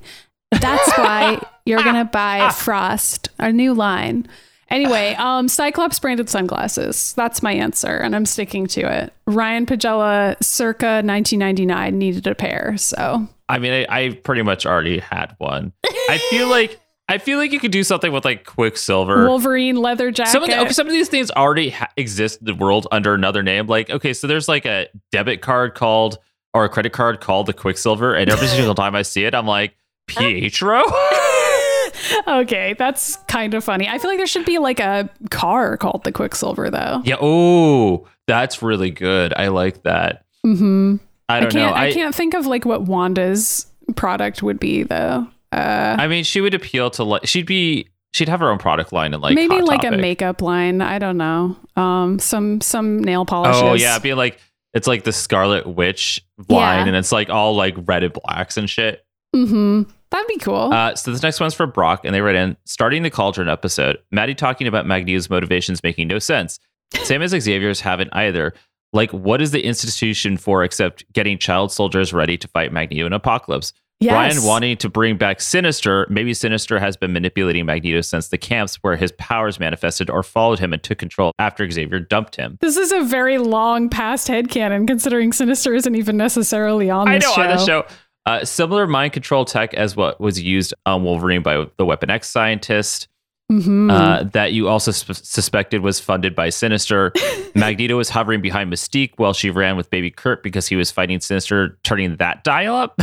That's why you're going to buy Frost, our new line. Anyway, um, Cyclops branded sunglasses. That's my answer, and I'm sticking to it. Ryan Paglia, circa nineteen ninety-nine, needed a pair. So, I mean, I, I pretty much already had one. I feel like I feel like you could do something with like Quicksilver, Wolverine leather jacket. Some of, the, some of these things already ha- exist in the world under another name. Like, okay, so there's like a debit card called or a credit card called the Quicksilver, and every single time I see it, I'm like, Pietro? Okay, that's kind of funny. I feel like there should be like a car called the Quicksilver, though. Yeah. Oh, that's really good. I like that. Mm-hmm. I don't I can't, know. I, I can't think of like what Wanda's product would be, though. Uh, I mean, she would appeal to like she'd be she'd have her own product line and like maybe Hot like Topic. A makeup line. I don't know. Um, some some nail polishes. Oh yeah, it'd be like it's like the Scarlet Witch line, yeah. and it's like all like red and blacks and shit. Mm-hmm. That'd be cool. Uh, so this next one's for Brock, and they write in, starting the Cauldron episode, Maddy talking about Magneto's motivations making no sense. Same as Xavier's haven't either. Like, what is the institution for except getting child soldiers ready to fight Magneto and Apocalypse? Yes. Ryan wanting to bring back Sinister. Maybe Sinister has been manipulating Magneto since the camps where his powers manifested or followed him and took control after Xavier dumped him. This is a very long past headcanon, considering Sinister isn't even necessarily on this show. I know, on the show. Uh, similar mind control tech as what was used on Wolverine by the Weapon X scientist, mm-hmm. uh, that you also su- suspected was funded by Sinister. Magneto was hovering behind Mystique while she ran with baby Kurt because he was fighting Sinister, turning that dial up.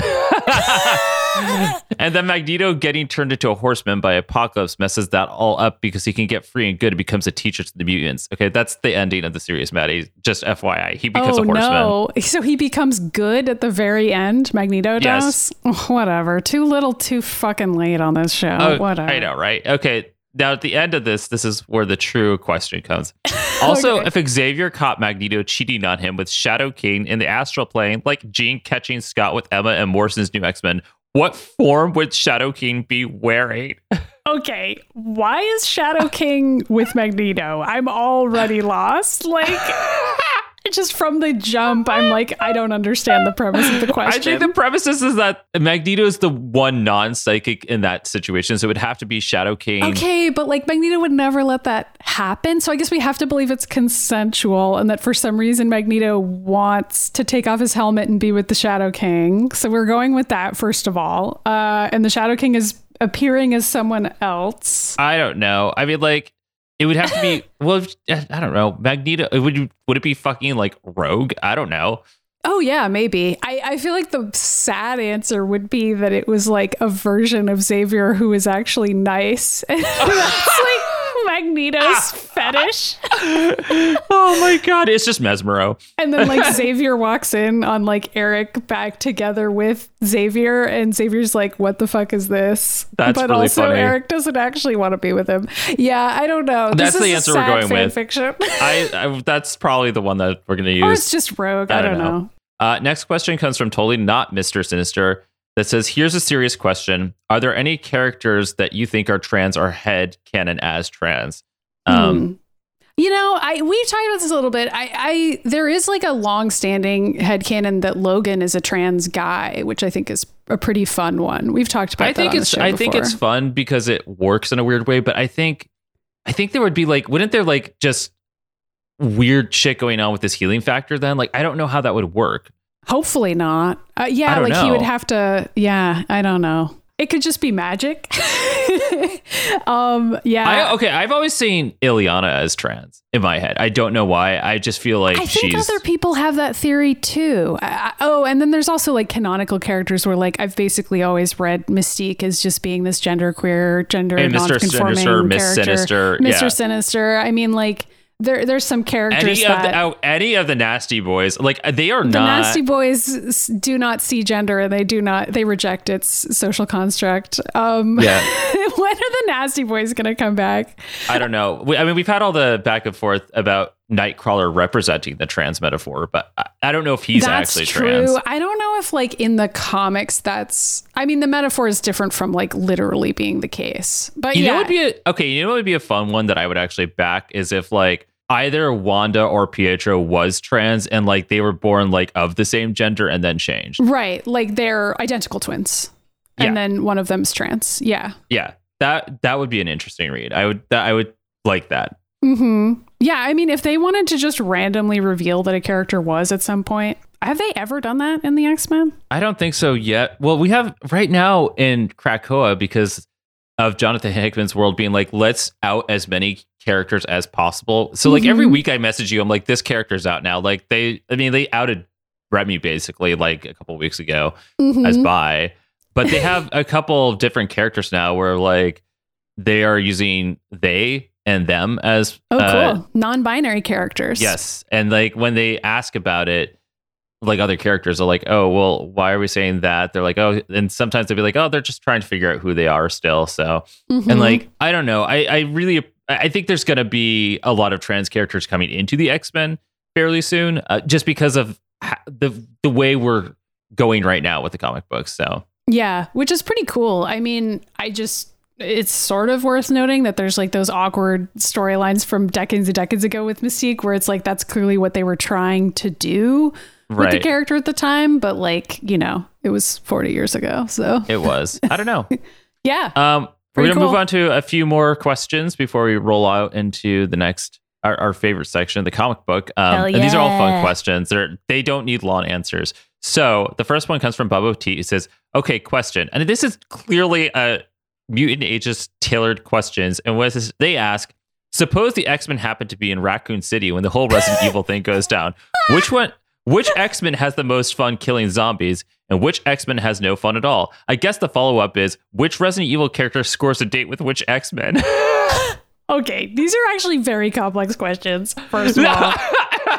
And then Magneto getting turned into a horseman by Apocalypse messes that all up because he can get free and good and becomes a teacher to the mutants. Okay, that's the ending of the series, Maddy. Just F Y I. He becomes oh, a horseman. No. So he becomes good at the very end, Magneto does? Yes. Whatever. Too little, too fucking late on this show. Oh, whatever. I know, right? Okay, now at the end of this, this is where the true question comes. Also, okay. If Xavier caught Magneto cheating on him with Shadow King in the astral plane, like Jean catching Scott with Emma and Morrison's new X-Men, what form would Shadow King be wearing? Okay, why is Shadow King with Magneto? I'm already lost. Like, just from the jump, I'm like, I don't understand the premise of the question. I think the premise is, is that Magneto is the one non-psychic in that situation, so it would have to be Shadow King. Okay, but like Magneto would never let that happen, so I guess we have to believe it's consensual and that for some reason Magneto wants to take off his helmet and be with the Shadow King. So we're going with that, first of all. Uh, and the Shadow King is appearing as someone else. I don't know. I mean, like... It would have to be, well, I don't know, Magneto, would, would it be fucking like Rogue? I don't know. Oh, yeah, maybe. I, I feel like the sad answer would be that it was like a version of Xavier who is actually nice. That's like Magneto's fetish. Oh, my God. It's just Mesmero. And then like Xavier walks in on like Eric back together with Xavier, and Xavier's like, what the fuck is this? That's but really also funny. Eric doesn't actually want to be with him. Yeah, I don't know. That's this the is answer we're going with. Fiction. I, I that's probably the one that we're gonna use. Or it's just Rogue. I, I don't know. know. Uh, next question comes from totally not Mister Sinister that says, here's a serious question. Are there any characters that you think are trans or head canon as trans? Um mm. You know, I we talked about this a little bit. I, I there is like a long-standing headcanon that Logan is a trans guy, which I think is a pretty fun one. We've talked about. I that think on it's. The show I before. think it's fun because it works in a weird way. But I think, I think there would be like, wouldn't there like just weird shit going on with this healing factor? Then, like, I don't know how that would work. Hopefully not. Uh, yeah, like know. He would have to. Yeah, I don't know. It could just be magic. um, yeah. I, okay. I've always seen Ileana as trans in my head. I don't know why. I just feel like I think she's... other people have that theory too. I, I, oh, and then there's also like canonical characters where like I've basically always read Mystique as just being this genderqueer, gender and non-conforming Mister Sinister, Miss Sinister, Mister Yeah. Sinister. I mean, like. There, there's some characters any that... Of the, oh, any of the Nasty Boys, like, they are the not... The Nasty Boys do not see gender, and they do not... They reject its social construct. Um, yeah. When are the Nasty Boys going to come back? I don't know. We, I mean, we've had all the back and forth about Nightcrawler representing the trans metaphor, but I, I don't know if he's that's actually true. trans. I don't know if, like, in the comics, that's... I mean, the metaphor is different from, like, literally being the case. But, you yeah. know what would be a, okay, you know what would be a fun one that I would actually back is if, like, either Wanda or Pietro was trans and like they were born like of the same gender and then changed. Right. Like they're identical twins. Yeah. And then one of them's trans. Yeah. Yeah. That that would be an interesting read. I would that, I would like that. Mm-hmm. Yeah. I mean, if they wanted to just randomly reveal that a character was at some point, have they ever done that in the X-Men? I don't think so yet. Well, we have right now in Krakoa because of Jonathan Hickman's world being like, let's out as many characters as possible. So like mm-hmm. every week I message you, I'm like, this character's out now. Like they, I mean, they outed Remy basically like a couple weeks ago mm-hmm. as bi, but they have a couple of different characters now where like they are using they and them as oh uh, cool non-binary characters. Yes. And like when they ask about it, like other characters are like, oh, well, why are we saying that? They're like, oh, and sometimes they'll be like, oh, they're just trying to figure out who they are still. So, mm-hmm. and like, I don't know. I, I really, I think there's going to be a lot of trans characters coming into the X-Men fairly soon, uh, just because of ha- the the way we're going right now with the comic books. So Yeah, which is pretty cool. I mean, I just, it's sort of worth noting that there's like those awkward storylines from decades and decades ago with Mystique where it's like, that's clearly what they were trying to do with right. the character at the time. But like, you know, it was forty years ago. So it was, I don't know. yeah. Um, we're going to cool. move on to a few more questions before we roll out into the next, our, our favorite section, the comic book. Um, yeah. And these are all fun questions. They're, they don't need long answers. So the first one comes from Bubba T. It says, okay, question. And this is clearly a Mutant Ages tailored questions. And what is they ask, suppose the X-Men happen to be in Raccoon City when the whole Resident Evil thing goes down. Which one, which X-Men has the most fun killing zombies and which X-Men has no fun at all? I guess the follow-up is, which Resident Evil character scores a date with which X-Men? Okay, these are actually very complex questions, first of all.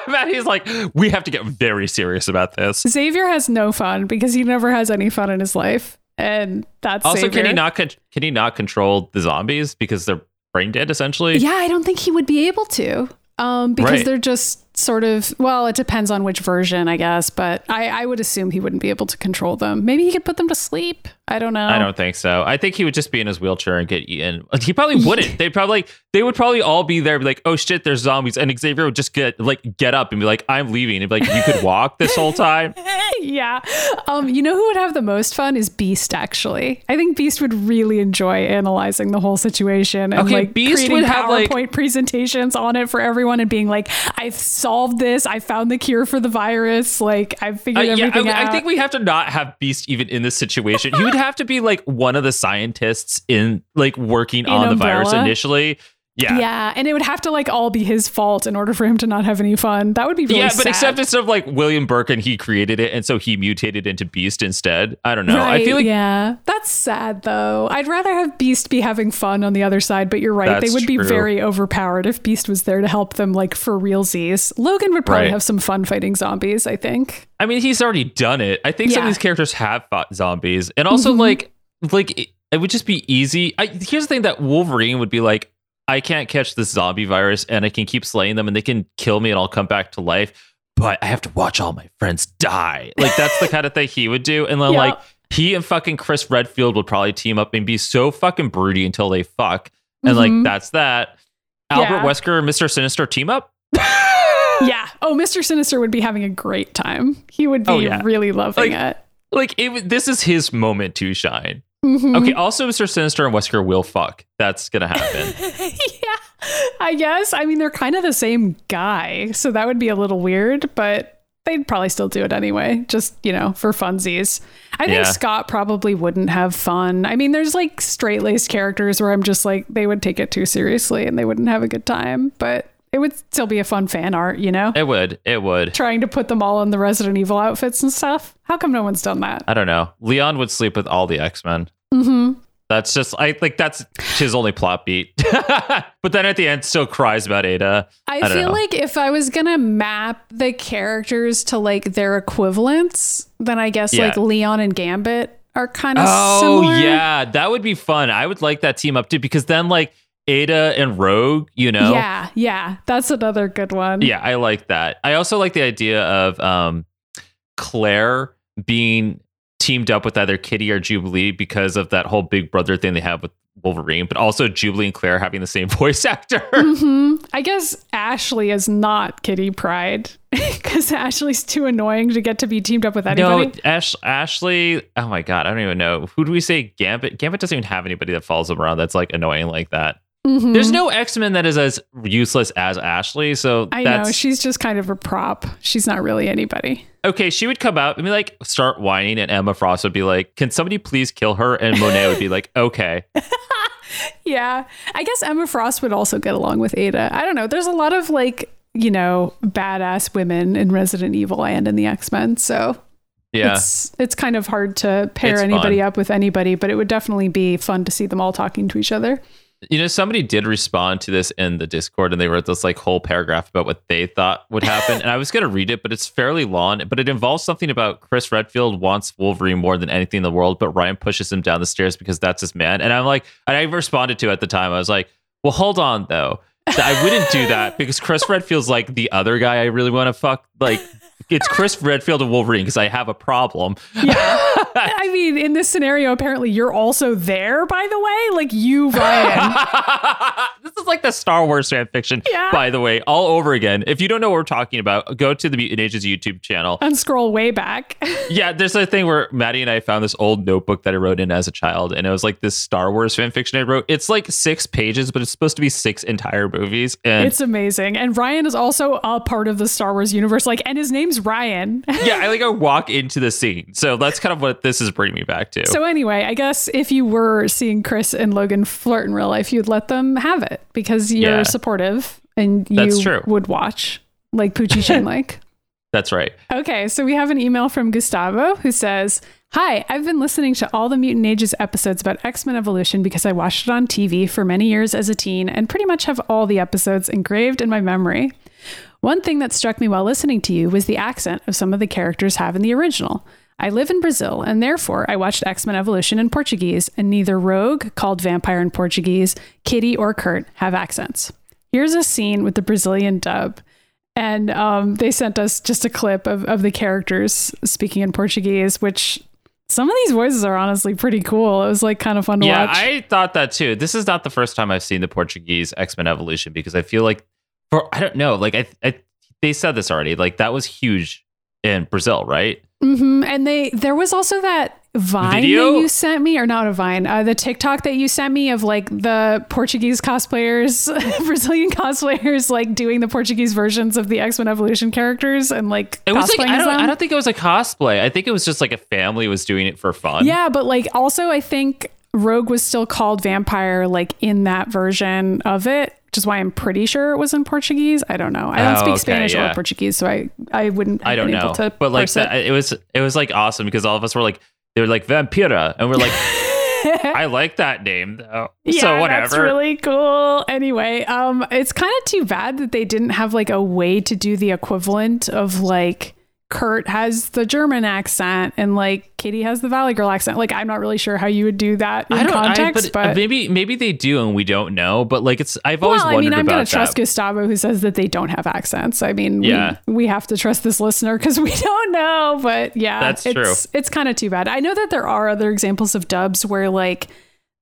Maddie's like, we have to get very serious about this. Xavier has no fun because he never has any fun in his life, and that's also Xavier. Can he not con- can he not control the zombies because they're brain dead essentially? Yeah, I don't think he would be able to, um, because right. they're just sort of. Well, it depends on which version, I guess, but I, I would assume he wouldn't be able to control them. Maybe he could put them to sleep. I don't know. I don't think so. I think he would just be in his wheelchair and get eaten. He probably wouldn't. They probably they would probably all be there, be like, oh shit, there's zombies, and Xavier would just get like get up and be like, I'm leaving, and be like, you could walk this whole time. Yeah. Um, you know who would have the most fun is Beast, actually. I think Beast would really enjoy analyzing the whole situation and okay, like Beast creating would have PowerPoint like, presentations on it for everyone and being like, I've solved this. I found the cure for the virus. Like, I've figured uh, yeah, everything I, out. I think we have to not have Beast even in this situation. He would have to be like one of the scientists in like working in on Umbrella. The virus initially. Yeah. Yeah. And it would have to like all be his fault in order for him to not have any fun. That would be really Yeah, but sad. Except it's sort of like William Birkin, he created it. And so he mutated into Beast instead. I don't know. Right, I feel like. Yeah. That's sad though. I'd rather have Beast be having fun on the other side. But you're right. They would true. be very overpowered if Beast was there to help them like for realsies. Logan would probably right. have some fun fighting zombies, I think. I mean, he's already done it. I think yeah. some of these characters have fought zombies. And also mm-hmm. like, like it, it would just be easy. I, here's the thing that Wolverine would be like, I can't catch this zombie virus and I can keep slaying them and they can kill me and I'll come back to life, but I have to watch all my friends die. Like, that's the kind of thing he would do. And then, yep. like, he and fucking Chris Redfield would probably team up and be so fucking broody until they fuck. And, mm-hmm. like, that's that. Albert yeah. Wesker and Mister Sinister team up? yeah. Oh, Mister Sinister would be having a great time. He would be oh, yeah. really loving like, it. Like, it, this is his moment to shine. Mm-hmm. Okay, also Mister Sinister and Wesker will fuck. That's gonna happen. yeah, I guess. I mean, they're kind of the same guy, so that would be a little weird, but they'd probably still do it anyway, just, you know, for funsies. I think yeah. Scott probably wouldn't have fun. I mean, there's like straight-laced characters where I'm just like, they would take it too seriously and they wouldn't have a good time, but it would still be a fun fan art, you know? It would. It would. Trying to put them all in the Resident Evil outfits and stuff. How come no one's done that? I don't know. Leon would sleep with all the X-Men. Mm-hmm. That's just, I like, that's his only plot beat. But then at the end, still cries about Ada. I, I feel know. like if I was going to map the characters to, like, their equivalents, then I guess, yeah. like, Leon and Gambit are kind of oh, similar. Oh, yeah. That would be fun. I would like that team up, too, because then, like, Ada and Rogue, you know? Yeah, yeah. That's another good one. Yeah, I like that. I also like the idea of um, Claire being teamed up with either Kitty or Jubilee because of that whole Big Brother thing they have with Wolverine, but also Jubilee and Claire having the same voice actor. Mm-hmm. I guess Ashley is not Kitty Pryde because Ashley's too annoying to get to be teamed up with anybody. No, Ash- Ashley. Oh my God. I don't even know. Who do we say? Gambit? Gambit doesn't even have anybody that follows him around that's like annoying like that. Mm-hmm. There's no X-Men that is as useless as Ashley, so I that's... know she's just kind of a prop. She's not really anybody. Okay, she would come out and be like, start whining, and Emma Frost would be like, "Can somebody please kill her?" And Monet would be like, "Okay." yeah, I guess Emma Frost would also get along with Ada. I don't know. There's a lot of like, you know, badass women in Resident Evil and in the X-Men, so yeah, it's it's kind of hard to pair it's anybody fun. up with anybody, but it would definitely be fun to see them all talking to each other. You know, somebody did respond to this in the Discord and they wrote this like whole paragraph about what they thought would happen. And I was going to read it, but it's fairly long. But it involves something about Chris Redfield wants Wolverine more than anything in the world, but Ryan pushes him down the stairs because that's his man. And I'm like, and I responded to it at the time. I was like, well, hold on, though. I wouldn't do that because Chris Redfield's like the other guy I really want to fuck. Like, it's Chris Redfield and Wolverine because I have a problem. Yeah. I mean, in this scenario, apparently you're also there, by the way. Like, you, Ryan. This is like the Star Wars fan fiction, yeah. by the way, all over again. If you don't know what we're talking about, go to the Mutant Ages YouTube channel. And scroll way back. Yeah, there's a thing where Maddie and I found this old notebook that I wrote in as a child. And it was like this Star Wars fan fiction I wrote. It's like six pages, but it's supposed to be six entire movies. And it's amazing. And Ryan is also a part of the Star Wars universe. Like, and his name's Ryan. Yeah, I like I walk into the scene. So that's kind of what this is bringing me back to. So anyway, I guess if you were seeing Chris and Logan flirt in real life, you'd let them have it because you're yeah. supportive and you that's true. Would watch like Poochie Shane like. That's right. Okay, so we have an email from Gustavo who says, "Hi, I've been listening to all the Mutant Ages episodes about X-Men Evolution because I watched it on T V for many years as a teen and pretty much have all the episodes engraved in my memory. One thing that struck me while listening to you was the accent of some of the characters have in the original. I live in Brazil, and therefore I watched X-Men Evolution in Portuguese, and neither Rogue, called Vampire in Portuguese, Kitty, or Kurt have accents. Here's a scene with the Brazilian dub." And um, they sent us just a clip of, of the characters speaking in Portuguese, which... some of these voices are honestly pretty cool. It was like kind of fun to yeah, watch. Yeah, I thought that too. This is not the first time I've seen the Portuguese X-Men Evolution because I feel like, for I don't know, like I, I they said this already. Like that was huge in Brazil, right? Mm-hmm. And they there was also that Vine Video? that you sent me, or not a Vine, uh, the TikTok that you sent me of like the Portuguese cosplayers, Brazilian cosplayers, like doing the Portuguese versions of the X-Men Evolution characters and like it was like I don't, I don't think it was a cosplay. I think it was just like a family was doing it for fun. Yeah, but like also I think Rogue was still called Vampire like in that version of it, which is why I'm pretty sure it was in Portuguese. I don't know. I don't oh, speak okay, Spanish yeah. or Portuguese, so I I wouldn't. I don't know. To but like that, it. it was it was like awesome because all of us were like. They were like Vampira, and we're like, I like that name though. Yeah, so whatever. That's really cool. Anyway, um, it's kind of too bad that they didn't have like a way to do the equivalent of like Kurt has the German accent and like Kitty has the Valley Girl accent. Like I'm not really sure how you would do that in I don't, context, I, but, but maybe maybe they do and we don't know. But like it's I've always well, I wondered mean, I'm about gonna that. Trust Gustavo who says that they don't have accents. I mean, yeah. we, we have to trust this listener because we don't know. But yeah, that's it's, true. It's kind of too bad. I know that there are other examples of dubs where like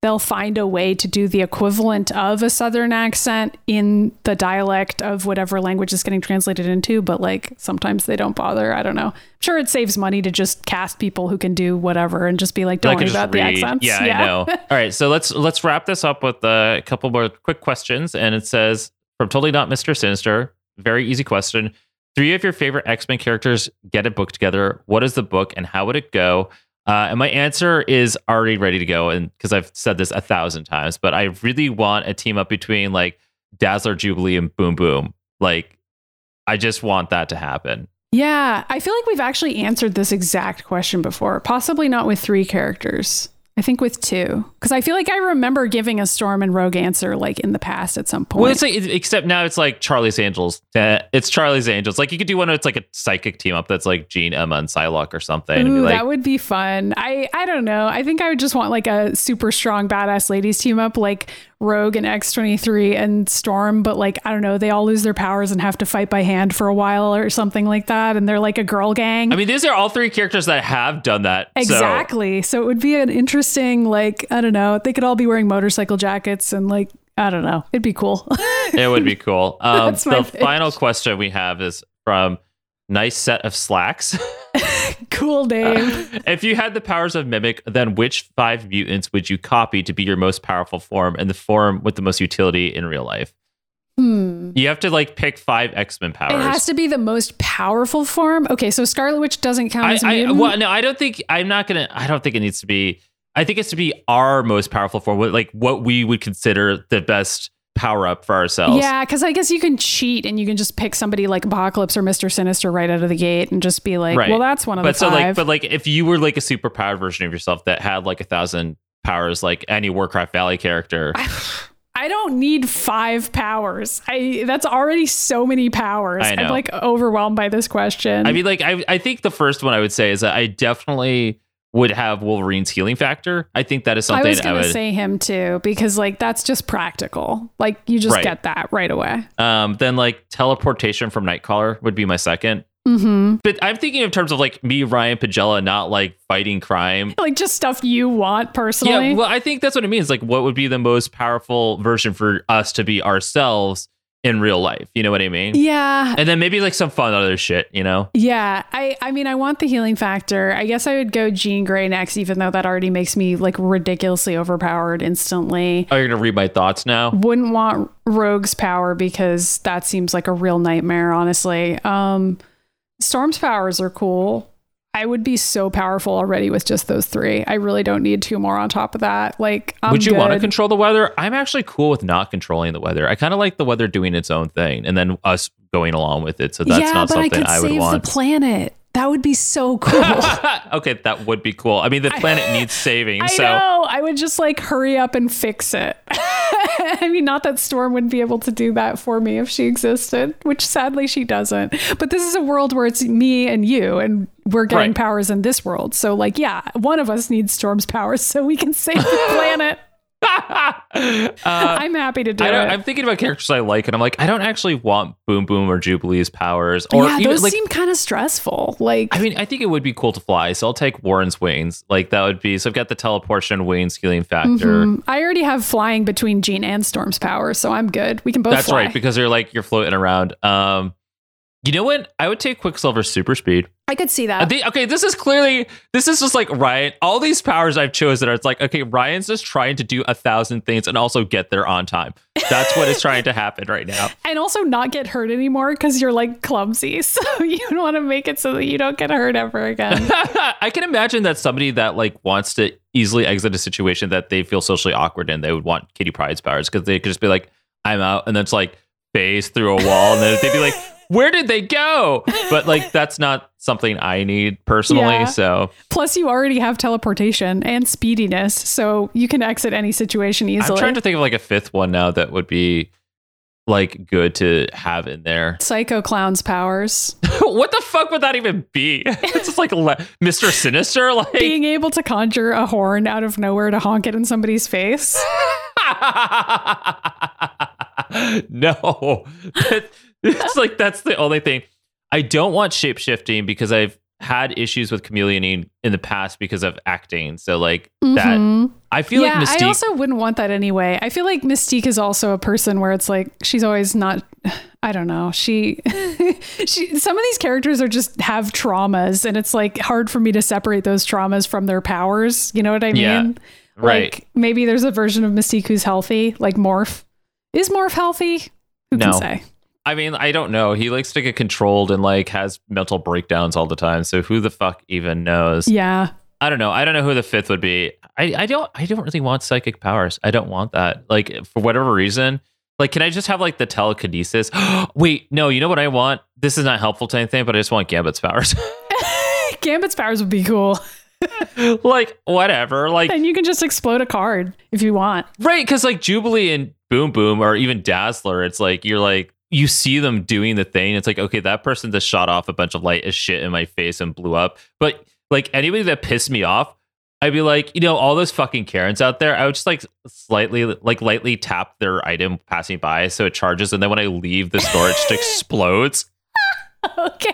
they'll find a way to do the equivalent of a Southern accent in the dialect of whatever language is getting translated into. But like sometimes they don't bother. I don't know. I'm sure it saves money to just cast people who can do whatever and just be like, don't worry about the accents. Yeah, yeah. I know. All right. So let's let's wrap this up with a couple more quick questions. And it says from Totally Not Mister Sinister. Very easy question. Three of your favorite X-Men characters get a book together. What is the book and how would it go? Uh, and my answer is already ready to go, and because I've said this a thousand times, but I really want a team up between like Dazzler, Jubilee, and Boom Boom. Like, I just want that to happen. Yeah, I feel like we've actually answered this exact question before, possibly not with three characters. I think with two, because I feel like I remember giving a Storm and Rogue answer like in the past at some point. Well, it's like, except now it's like Charlie's Angels. It's Charlie's Angels. Like you could do one that's like a psychic team up that's like Jean, Emma, and Psylocke or something. Ooh, and be like, that would be fun. I, I don't know. I think I would just want like a super strong badass ladies team up like Rogue and X twenty-three and Storm. But like, I don't know, they all lose their powers and have to fight by hand for a while or something like that. And they're like a girl gang. I mean, these are all three characters that have done that. Exactly. So, so it would be an interesting like I don't know, they could all be wearing motorcycle jackets and like I don't know, it'd be cool. It would be cool. Um the pitch. Final question we have is from Nice Set of Slacks. Cool name. Uh, if you had the powers of Mimic, then which five mutants would you copy to be your most powerful form and the form with the most utility in real life? Hmm. You have to like pick five X-Men powers. It has to be the most powerful form. Okay, so Scarlet Witch doesn't count I, as a mutant. I, well no I don't think I'm not gonna I don't think it needs to be I think it's to be our most powerful form, like what we would consider the best power up for ourselves. Yeah, because I guess you can cheat and you can just pick somebody like Apocalypse or Mister Sinister right out of the gate and just be like, right. well, that's one of but the so five. Like, but like if you were like a super powered version of yourself that had like a thousand powers, like any Warcraft Valley character. I don't need five powers. I that's already so many powers. I know. I'm like overwhelmed by this question. I mean, like I, I think the first one I would say is that I definitely... would have Wolverine's healing factor. I think that is something I was going to say him too, because like that's just practical. Like you just right. get that right away. Um, then like teleportation from Nightcrawler would be my second. Mm-hmm. But I'm thinking in terms of like me, Ryan Paglia, not like fighting crime. Like just stuff you want personally. Yeah, well, I think that's what it means. Like what would be the most powerful version for us to be ourselves in real life? You know what I mean? Yeah. And then maybe like some fun other shit, you know? Yeah. I, I mean, I want the healing factor. I guess I would go Jean Grey next, even though that already makes me like ridiculously overpowered instantly. Oh, you're going to read my thoughts now? Wouldn't want Rogue's power because that seems like a real nightmare, honestly. Um... Storm's powers are cool. I would be so powerful already with just those three. I really don't need two more on top of that. Like, I'm would you good. want to control the weather? I'm actually cool with not controlling the weather. I kind of like the weather doing its own thing and then us going along with it. So that's yeah, not but something I, could I would save want. The planet. That would be so cool. Okay, that would be cool. I mean, the planet I, needs saving. I so. know. I would just like hurry up and fix it. I mean, not that Storm wouldn't be able to do that for me if she existed, which sadly she doesn't. But this is a world where it's me and you, and we're getting right. powers in this world. So, like, yeah, one of us needs Storm's powers so we can save the planet. uh, I'm happy to do I it. I'm thinking about characters I like, and I'm like, I don't actually want Boom Boom or Jubilee's powers. Or yeah, even, those like, seem kind of stressful. Like, I mean, I think it would be cool to fly, so I'll take Warren's wings. Like, that would be. So I've got the teleportation, wings, healing factor. Mm-hmm. I already have flying between Jean and Storm's powers, so I'm good. We can both. That's fly. right, because you're like you're floating around. Um, you know what? I would take Quicksilver's super speed. I could see that. Think, okay, this is clearly, this is just like Ryan. All these powers I've chosen are, it's like, okay, Ryan's just trying to do a thousand things and also get there on time. That's what is trying to happen right now. And also not get hurt anymore because you're like clumsy. So you want to make it so that you don't get hurt ever again. I can imagine that somebody that like wants to easily exit a situation that they feel socially awkward in, they would want Katie Pryde's powers because they could just be like, I'm out. And then it's like phase through a wall. And then they'd be like, where did they go? But like, that's not something I need personally. Yeah. So plus you already have teleportation and speediness, so you can exit any situation easily. I'm trying to think of like a fifth one now that would be like good to have in there. Psycho Clown's powers. What the fuck would that even be? It's just like le- Mister Sinister, like being able to conjure a horn out of nowhere to honk it in somebody's face. No. It's like, that's the only thing. I don't want shape-shifting because I've had issues with chameleoning in the past because of acting. So like mm-hmm. that, I feel yeah, like Mystique. I also wouldn't want that anyway. I feel like Mystique is also a person where it's like, she's always not, I don't know. She, she, some of these characters are just have traumas and it's like hard for me to separate those traumas from their powers. You know what I mean? Yeah, right. Like maybe there's a version of Mystique who's healthy, like Morph. Is Morph healthy? Who no. can say? I mean, I don't know. He likes to get controlled and like has mental breakdowns all the time. So who the fuck even knows? Yeah. I don't know. I don't know who the fifth would be. I, I don't I don't really want psychic powers. I don't want that. Like for whatever reason, like can I just have like the telekinesis? Wait, no, you know what I want? This is not helpful to anything, but I just want Gambit's powers. Gambit's powers would be cool. Like whatever, like and you can just explode a card if you want. Right, because like Jubilee and Boom Boom or even Dazzler, it's like you're like you see them doing the thing. It's like, okay, that person just shot off a bunch of light as shit in my face and blew up. But like anybody that pissed me off, I'd be like, you know, all those fucking Karens out there, I would just like slightly, like lightly tap their item passing by so it charges. And then when I leave the store, it just explodes. Okay.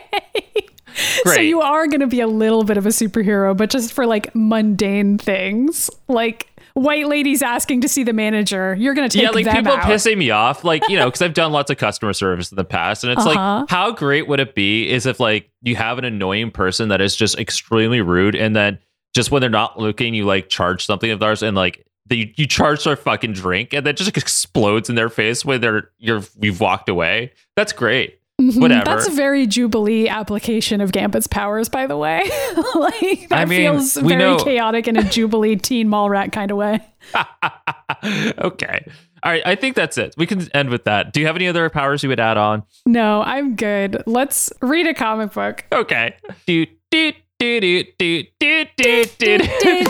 Great. So you are going to be a little bit of a superhero, but just for like mundane things, like white ladies asking to see the manager. You're going to take them out. Yeah, like people out. Pissing me off. Like, you know, because I've done lots of customer service in the past. And it's uh-huh. like, how great would it be is if like you have an annoying person that is just extremely rude. And then just when they're not looking, you like charge something of theirs and like the, you charge their fucking drink and that just like, explodes in their face when they're, you're, you've walked away. That's great. Mm-hmm. Whatever. That's a very Jubilee application of Gambit's powers, by the way. Like that I mean, feels very know. chaotic in a Jubilee teen mall rat kind of way. Okay. All right. I think that's it. We can end with that. Do you have any other powers you would add on? No, I'm good. Let's read a comic book. Okay. Do do do do do do do do do.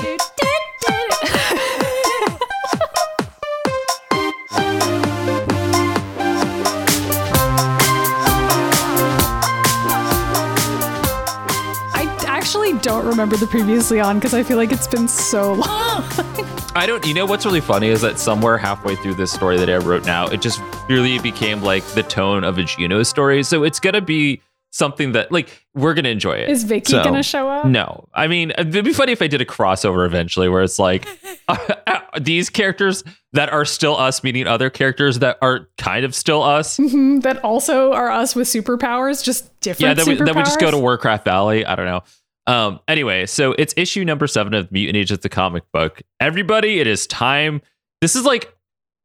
Don't remember the previously on because I feel like it's been so long. I don't, you know, what's really funny is that somewhere halfway through this story that I wrote now, it just really became like the tone of a Gino story. So it's going to be something that, like, we're going to enjoy it. Is Vicky so, going to show up? No. I mean, it'd be funny if I did a crossover eventually where it's like uh, these characters that are still us meeting other characters that are kind of still us. Mm-hmm, that also are us with superpowers, just different yeah, that superpowers. Yeah, then we just go to Warcraft Valley. I don't know. Um, anyway, so it's issue number seven of Mutant Ages, the comic book. Everybody, it is time. This is like,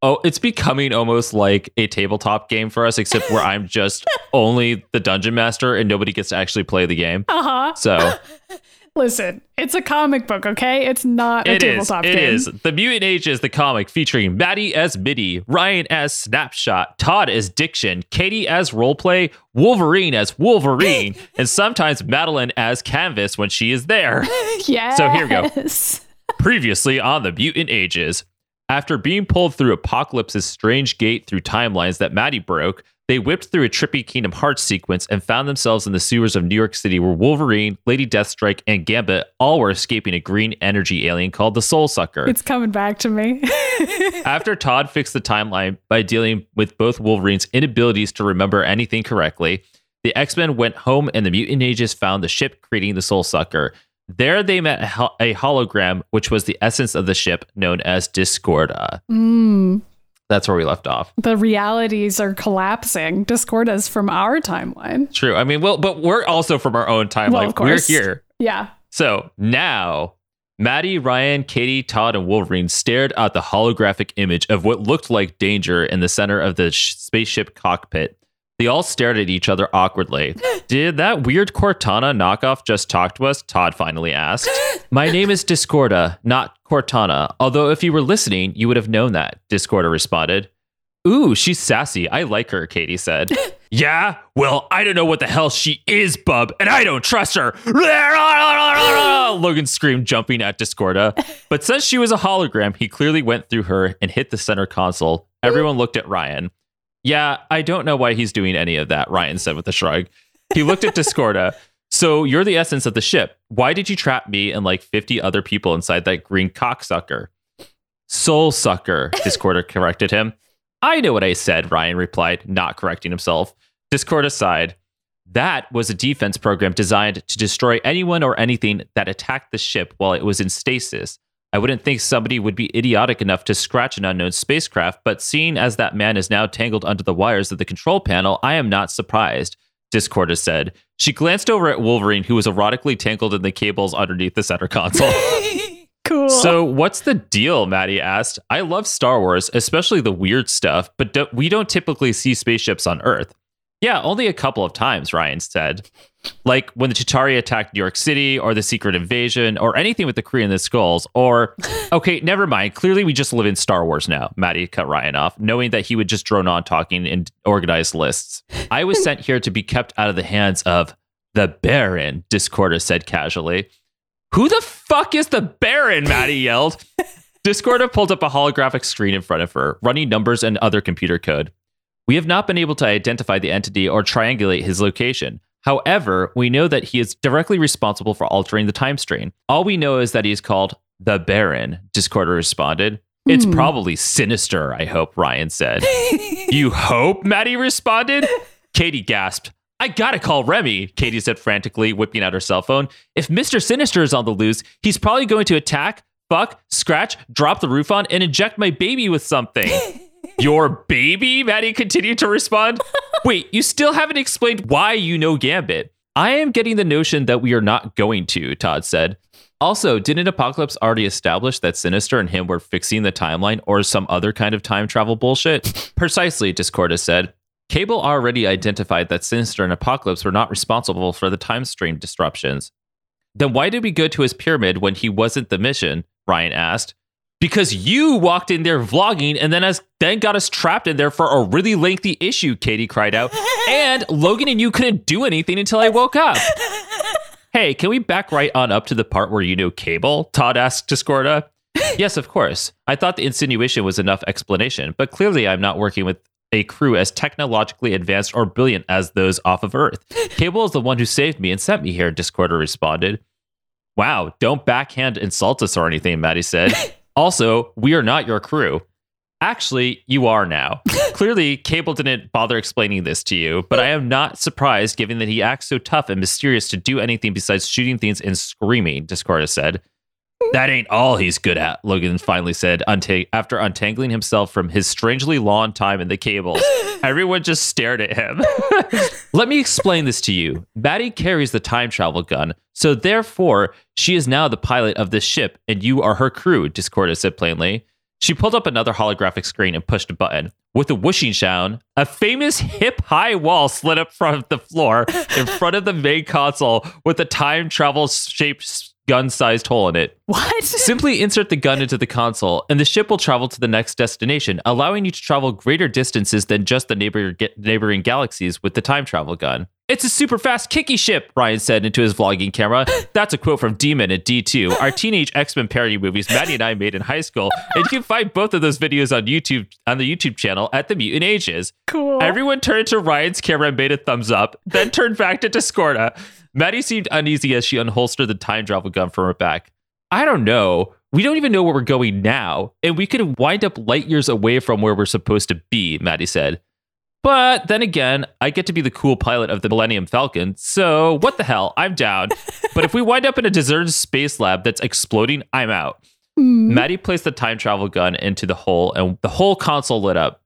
oh, it's becoming almost like a tabletop game for us, except where I'm just only the dungeon master and nobody gets to actually play the game. Uh-huh. So listen, it's a comic book, okay? It's not a it tabletop is, it game. It is. The Mutant Ages, the comic, featuring Maddy as Middy, Ryan as Snapshot, Todd as Diction, Katie as Roleplay, Wolverine as Wolverine, and sometimes Madeline as Canvas when she is there. Yes. So here we go. Previously on the Mutant Ages. After being pulled through Apocalypse's strange gate through timelines that Maddy broke, they whipped through a trippy Kingdom Hearts sequence and found themselves in the sewers of New York City, where Wolverine, Lady Deathstrike, and Gambit all were escaping a green energy alien called the Soul Sucker. It's coming back to me. After Todd fixed the timeline by dealing with both Wolverine's inabilities to remember anything correctly, the X-Men went home and the Mutant Ages found the ship creating the Soul Sucker. There they met a, hol- a hologram, which was the essence of the ship, known as Discorda. Mm. That's where we left off. The realities are collapsing. Discorda's from our timeline. True. I mean, well, but we're also from our own timeline. Well, of course. We're here. Yeah. So now, Maddy, Ryan, Katie, Todd, and Wolverine stared at the holographic image of what looked like danger in the center of the sh- spaceship cockpit. They all stared at each other awkwardly. Did that weird Cortana knockoff just talk to us? Todd finally asked. My name is Discorda, not Cortana. Although if you were listening, you would have known that, Discorda responded. Ooh, she's sassy. I like her, Katie said. Yeah? Well, I don't know what the hell she is, bub, and I don't trust her. Logan screamed, jumping at Discorda. But since she was a hologram, he clearly went through her and hit the center console. Everyone looked at Ryan. Yeah, I don't know why he's doing any of that, Ryan said with a shrug. He looked at Discorda. So you're the essence of the ship. Why did you trap me and like fifty other people inside that green cocksucker? Soul sucker, Discorda corrected him. I know what I said, Ryan replied, not correcting himself. Discorda sighed. That was a defense program designed to destroy anyone or anything that attacked the ship while it was in stasis. I wouldn't think somebody would be idiotic enough to scratch an unknown spacecraft, but seeing as that man is now tangled under the wires of the control panel, I am not surprised, Discorda said. She glanced over at Wolverine, who was erotically tangled in the cables underneath the center console. Cool. So what's the deal, Maddy asked. I love Star Wars, especially the weird stuff, but do- we don't typically see spaceships on Earth. Yeah, only a couple of times, Ryan said. Like when the Chitauri attacked New York City, or the Secret Invasion, or anything with the Kree and the Skulls, or... Okay, never mind. Clearly, we just live in Star Wars now, Maddy cut Ryan off, knowing that he would just drone on talking and organize lists. I was sent here to be kept out of the hands of the Baron, Discorda said casually. Who the fuck is the Baron? Maddy yelled. Discorda pulled up a holographic screen in front of her, running numbers and other computer code. We have not been able to identify the entity or triangulate his location. However, we know that he is directly responsible for altering the time stream. All we know is that he is called the Baron, Discorda responded. Mm. It's probably Sinister, I hope, Ryan said. You hope? Maddy responded. Katie gasped. I gotta call Remy, Katie said frantically, whipping out her cell phone. If Mister Sinister is on the loose, he's probably going to attack, fuck, scratch, drop the roof on, and inject my baby with something. Your baby? Maddy continued to respond. Wait, you still haven't explained why you know Gambit. I am getting the notion that we are not going to, Todd said. Also, didn't Apocalypse already establish that Sinister and him were fixing the timeline or some other kind of time travel bullshit? Precisely, Discorda said. Cable already identified that Sinister and Apocalypse were not responsible for the time stream disruptions. Then why did we go to his pyramid when he wasn't the mission? Ryan asked. Because you walked in there vlogging and then as then got us trapped in there for a really lengthy issue, Katie cried out. And Logan and you couldn't do anything until I woke up. Hey, can we back right on up to the part where you know Cable? Todd asked Discorda. Yes, of course. I thought the insinuation was enough explanation, but clearly I'm not working with a crew as technologically advanced or brilliant as those off of Earth. Cable is the one who saved me and sent me here, Discorda responded. Wow, don't backhand insult us or anything, Maddy said. Also, we are not your crew. Actually, you are now. Clearly, Cable didn't bother explaining this to you, but I am not surprised given that he acts so tough and mysterious to do anything besides shooting things and screaming, Discorda said. That ain't all he's good at, Logan finally said, untang- after untangling himself from his strangely long time in the cables. Everyone just stared at him. Let me explain this to you. Maddy carries the time travel gun, so therefore, she is now the pilot of this ship, and you are her crew, Discorda said plainly. She pulled up another holographic screen and pushed a button. With a whooshing sound, a famous hip-high wall slid up from the floor in front of the main console with a time travel-shaped gun-sized hole in it. What? Simply insert the gun into the console, and the ship will travel to the next destination, allowing you to travel greater distances than just the neighbor, neighboring galaxies with the time travel gun. It's a super fast kicky ship, Ryan said into his vlogging camera. That's a quote from Demon and D two, our teenage X-Men parody movies Maddy and I made in high school. And you can find both of those videos on YouTube on the YouTube channel at the Mutant Ages. Cool. Everyone turned to Ryan's camera and made a thumbs up, then turned back to Discorda. Maddy seemed uneasy as she unholstered the time travel gun from her back. I don't know. We don't even know where we're going now, and we could wind up light years away from where we're supposed to be, Maddy said. But then again, I get to be the cool pilot of the Millennium Falcon, so what the hell? I'm down. But if we wind up in a deserted space lab that's exploding, I'm out. Mm. Maddy placed the time travel gun into the hole, and the whole console lit up.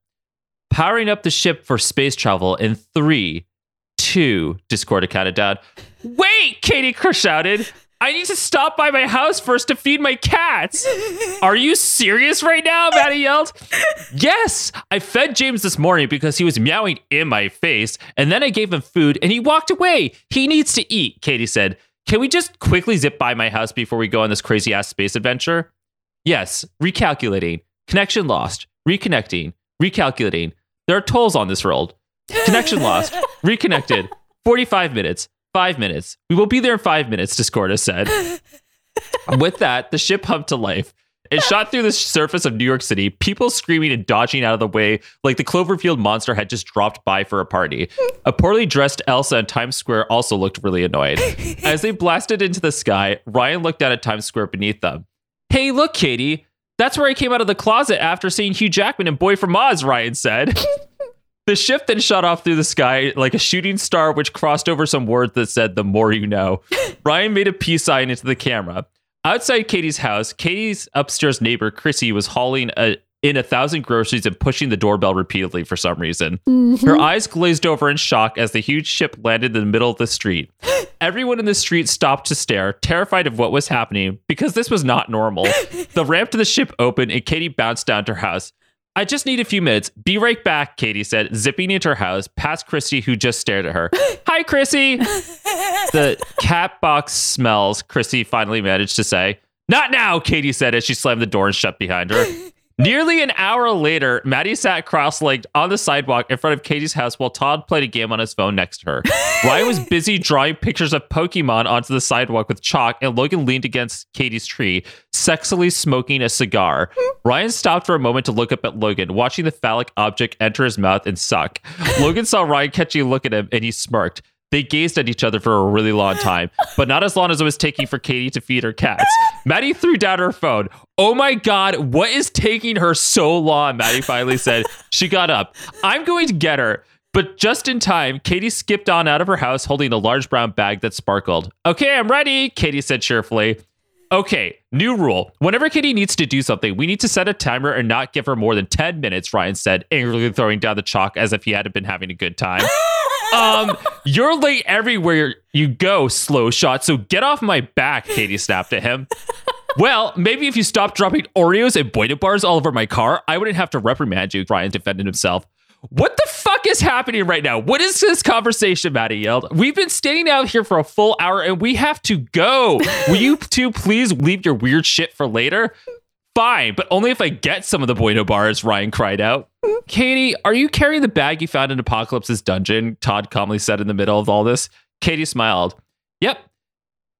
Powering up the ship for space travel in three, two, Discorda counted down. Wait, Katie shouted. I need to stop by my house first to feed my cats. Are you serious right now? Maddy yelled. Yes, I fed James this morning because he was meowing in my face, and then I gave him food and he walked away. He needs to eat, Katie said. Can we just quickly zip by my house before we go on this crazy ass space adventure? Yes, recalculating. Connection lost. Reconnecting. Recalculating. There are tolls on this road. Connection lost. Reconnected. forty-five minutes. Five minutes. We will be there in five minutes, Discorda said. With that, the ship humped to life. It shot through the surface of New York City, people screaming and dodging out of the way like the Cloverfield monster had just dropped by for a party. A poorly dressed Elsa in Times Square also looked really annoyed. As they blasted into the sky, Ryan looked down at Times Square beneath them. Hey, look, Katie. That's where I came out of the closet after seeing Hugh Jackman in Boy from Oz, Ryan said. The ship then shot off through the sky like a shooting star, which crossed over some words that said, the more you know. Ryan made a peace sign into the camera. Outside Katie's house, Katie's upstairs neighbor, Chrissy, was hauling a, in a thousand groceries and pushing the doorbell repeatedly for some reason. Mm-hmm. Her eyes glazed over in shock as the huge ship landed in the middle of the street. Everyone in the street stopped to stare, terrified of what was happening, because this was not normal. The ramp to the ship opened and Katie bounced down to her house. I just need a few minutes. Be right back, Katie said, zipping into her house past Chrissy, who just stared at her. Hi, Chrissy. The cat box smells, Chrissy finally managed to say. Not now, Katie said as she slammed the door and shut behind her. Nearly an hour later, Maddy sat cross-legged on the sidewalk in front of Katie's house while Todd played a game on his phone next to her. Ryan was busy drawing pictures of Pokemon onto the sidewalk with chalk, and Logan leaned against Katie's tree, sexily smoking a cigar. Ryan stopped for a moment to look up at Logan, watching the phallic object enter his mouth and suck. Logan saw Ryan catching a look at him, and he smirked. They gazed at each other for a really long time, but not as long as it was taking for Katie to feed her cats. Maddy threw down her phone. Oh my God, what is taking her so long? Maddy finally said. She got up. I'm going to get her. But just in time, Katie skipped on out of her house holding a large brown bag that sparkled. Okay, I'm ready, Katie said cheerfully. Okay, new rule. Whenever Katie needs to do something, we need to set a timer and not give her more than ten minutes, Ryan said, angrily throwing down the chalk as if he hadn't been having a good time. Um, you're late everywhere you go, slow shot, so get off my back, Katie snapped at him. Well, maybe if you stopped dropping Oreos and Boita bars all over my car, I wouldn't have to reprimand you, Ryan defended himself. What the fuck is happening right now? What is this conversation, Maddy yelled. We've been standing out here for a full hour and we have to go. Will you two please leave your weird shit for later? Fine, but only if I get some of the Bueno bars, Ryan cried out. Katie, are you carrying the bag you found in Apocalypse's dungeon? Todd calmly said in the middle of all this. Katie smiled. Yep.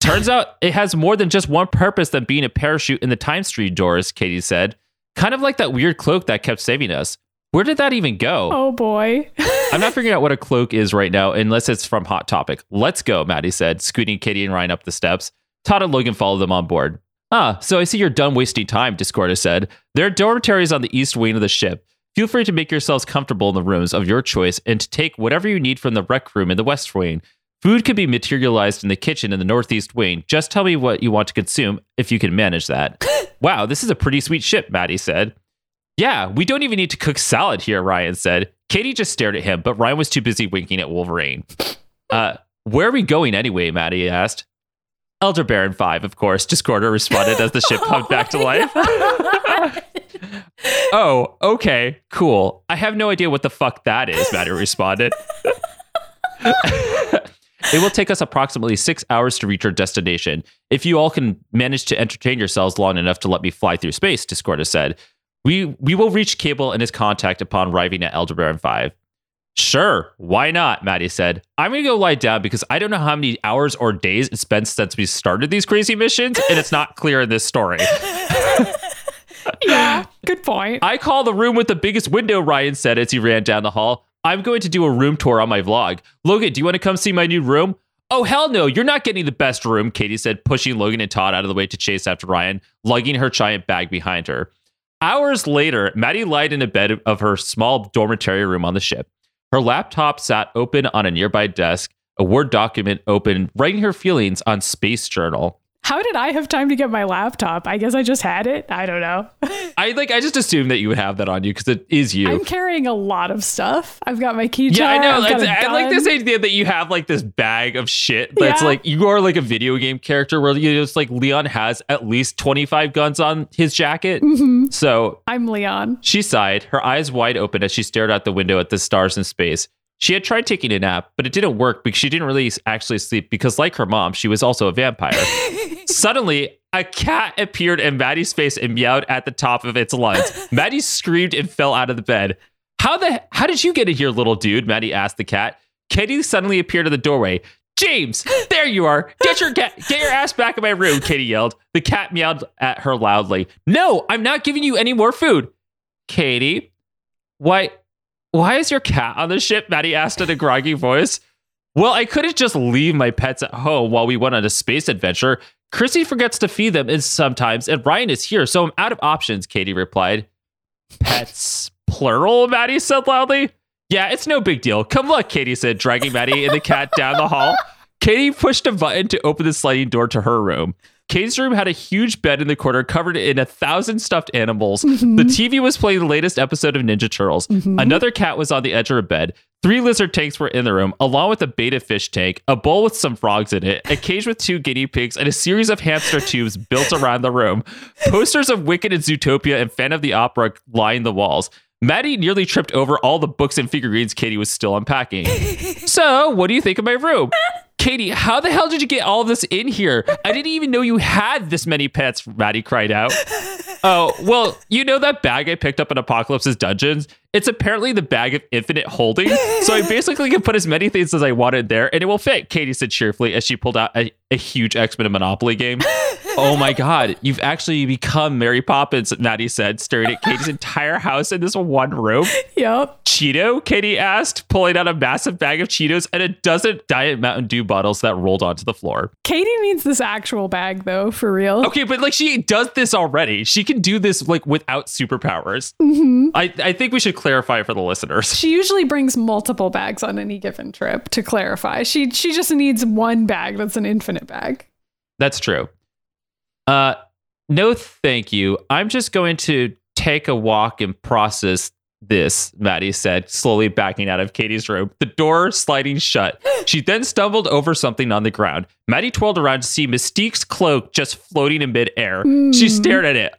Turns out it has more than just one purpose than being a parachute in the time stream doors, Katie said. Kind of like that weird cloak that kept saving us. Where did that even go? Oh, boy. I'm not figuring out what a cloak is right now, unless it's from Hot Topic. Let's go, Maddy said, scooting Katie and Ryan up the steps. Todd and Logan followed them on board. Huh, so I see you're done wasting time, Discorda said. There are dormitories on the east wing of the ship. Feel free to make yourselves comfortable in the rooms of your choice and to take whatever you need from the rec room in the west wing. Food can be materialized in the kitchen in the northeast wing. Just tell me what you want to consume if you can manage that. Wow, this is a pretty sweet ship, Maddy said. Yeah, we don't even need to cook salad here, Ryan said. Katie just stared at him, but Ryan was too busy winking at Wolverine. Uh, where are we going anyway, Maddy asked. Elder Baron five, of course, Discorda responded as the ship popped oh back to life. Oh, okay, cool. I have no idea what the fuck that is, Maddy responded. It will take us approximately six hours to reach our destination. If you all can manage to entertain yourselves long enough to let me fly through space, Discorda said. We we will reach Cable and his contact upon arriving at Aldebaran five. Sure, why not, Maddy said. I'm going to go lie down because I don't know how many hours or days it's been since we started these crazy missions, and it's not clear in this story. Yeah, good point. I call the room with the biggest window, Ryan said as he ran down the hall. I'm going to do a room tour on my vlog. Logan, do you want to come see my new room? Oh, hell no, you're not getting the best room, Katie said, pushing Logan and Todd out of the way to chase after Ryan, lugging her giant bag behind her. Hours later, Maddy lied in a bed of her small dormitory room on the ship. Her laptop sat open on a nearby desk, a Word document open, writing her feelings on Space Journal. How did I have time to get my laptop? I guess I just had it. I don't know. I like. I just assumed that you would have that on you because it is you. I'm carrying a lot of stuff. I've got my key jar. Yeah, I know. I like this idea that you have like this bag of shit that's yeah. like you are like a video game character where you just like Leon has at least twenty-five guns on his jacket. Mm-hmm. So I'm Leon. She sighed, her eyes wide open as she stared out the window at the stars in space. She had tried taking a nap, but it didn't work because she didn't really actually sleep because, like her mom, she was also a vampire. Suddenly, a cat appeared in Maddy's face and meowed at the top of its lungs. Maddy screamed and fell out of the bed. How the how did you get in here, little dude? Maddy asked the cat. Katie suddenly appeared in the doorway. James, there you are. Get your cat, get your ass back in my room, Katie yelled. The cat meowed at her loudly. No, I'm not giving you any more food. Katie, why... Why is your cat on the ship? Maddy asked in a groggy voice. Well, I couldn't just leave my pets at home while we went on a space adventure. Chrissy forgets to feed them sometimes, and Ryan is here, so I'm out of options, Katie replied. Pets, plural, Maddy said loudly. Yeah, it's no big deal. Come look, Katie said, dragging Maddy and the cat down the hall. Katie pushed a button to open the sliding door to her room. Katie's room had a huge bed in the corner covered in a thousand stuffed animals. Mm-hmm. The T V was playing the latest episode of Ninja Turtles. Mm-hmm. Another cat was on the edge of her bed. Three lizard tanks were in the room, along with a betta fish tank, a bowl with some frogs in it, a cage with two guinea pigs, and a series of hamster tubes built around the room. Posters of Wicked and Zootopia and Phantom of the Opera lined the walls. Maddy nearly tripped over all the books and figurines Katie was still unpacking. So, what do you think of my room? Katie, how the hell did you get all this in here? I didn't even know you had this many pets, Maddy cried out. Oh, well, you know that bag I picked up in Apocalypse's Dungeons? It's apparently the bag of infinite holding, so I basically can put as many things as I wanted there, and it will fit, Katie said cheerfully as she pulled out a, a huge X-Men Monopoly game. Oh my god, you've actually become Mary Poppins, Maddy said, staring at Katie's entire house in this one room. Yep. Cheeto? Katie asked, pulling out a massive bag of Cheetos and a dozen Diet Mountain Dew bottles that rolled onto the floor. Katie needs this actual bag, though, for real. Okay, but like she does this already. She can do this like without superpowers. Mm-hmm. I, I think we should clarify for the listeners. She usually brings multiple bags on any given trip, to clarify. She, she just needs one bag that's an infinite bag. That's true. Uh, no, thank you. I'm just going to take a walk and process this, Maddy said, slowly backing out of Katie's room, the door sliding shut. She then stumbled over something on the ground. Maddy twirled around to see Mystique's cloak just floating in midair. Mm. She stared at it.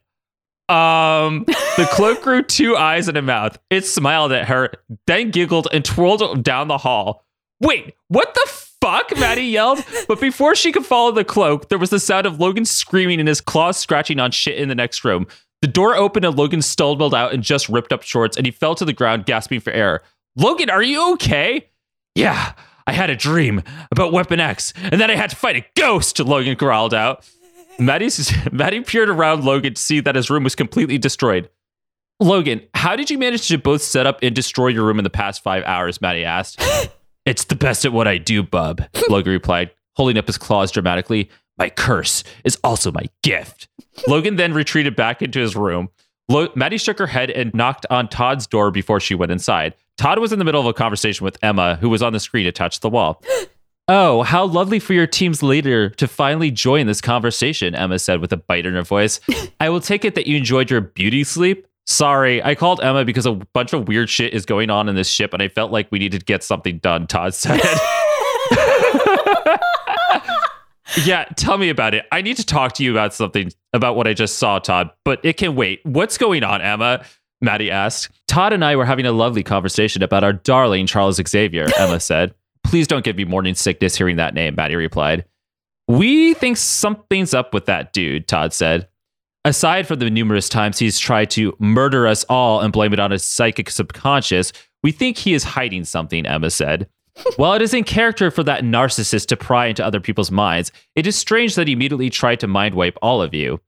Um, the cloak grew two eyes and a mouth. It smiled at her, then giggled and twirled down the hall. Wait, what the f- Fuck, Maddy yelled, but before she could follow the cloak, there was the sound of Logan screaming and his claws scratching on shit in the next room. The door opened and Logan stumbled out and just ripped up shorts, and he fell to the ground gasping for air. Logan, are you okay? Yeah, I had a dream about Weapon X, and then I had to fight a ghost, Logan growled out. Maddy's, Maddy peered around Logan to see that his room was completely destroyed. Logan, how did you manage to both set up and destroy your room in the past five hours, Maddy asked. It's the best at what I do, bub, Logan replied, holding up his claws dramatically. My curse is also my gift. Logan then retreated back into his room. Lo- Maddie shook her head and knocked on Todd's door before she went inside. Todd was in the middle of a conversation with Emma, who was on the screen attached to the wall. Oh, how lovely for your team's leader to finally join this conversation, Emma said with a bite in her voice. I will take it that you enjoyed your beauty sleep. Sorry, I called Emma because a bunch of weird shit is going on in this ship, and I felt like we needed to get something done, Todd said. Yeah, tell me about it. I need to talk to you about something, about what I just saw, Todd, but it can wait. What's going on, Emma? Maddie asked. Todd and I were having a lovely conversation about our darling Charles Xavier, Emma said. Please don't give me morning sickness hearing that name, Maddie replied. We think something's up with that dude, Todd said. Aside from the numerous times he's tried to murder us all and blame it on his psychic subconscious, we think he is hiding something, Emma said. While it is in character for that narcissist to pry into other people's minds, it is strange that he immediately tried to mind wipe all of you.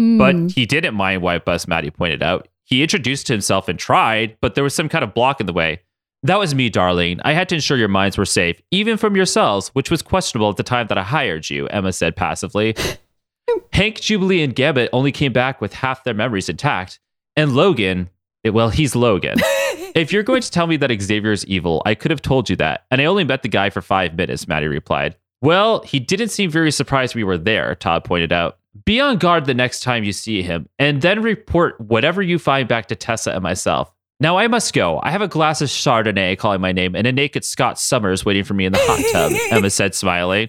Mm. But he didn't mind wipe us, Maddie pointed out. He introduced himself and tried, but there was some kind of block in the way. That was me, darling. I had to ensure your minds were safe, even from yourselves, which was questionable at the time that I hired you, Emma said passively. Hank, Jubilee, and Gambit only came back with half their memories intact. And Logan, well, he's Logan. If you're going to tell me that Xavier is evil, I could have told you that. And I only met the guy for five minutes, Maddie replied. Well, he didn't seem very surprised we were there, Todd pointed out. Be on guard the next time you see him, and then report whatever you find back to Tessa and myself. Now I must go. I have a glass of Chardonnay calling my name and a naked Scott Summers waiting for me in the hot tub, Emma said, smiling.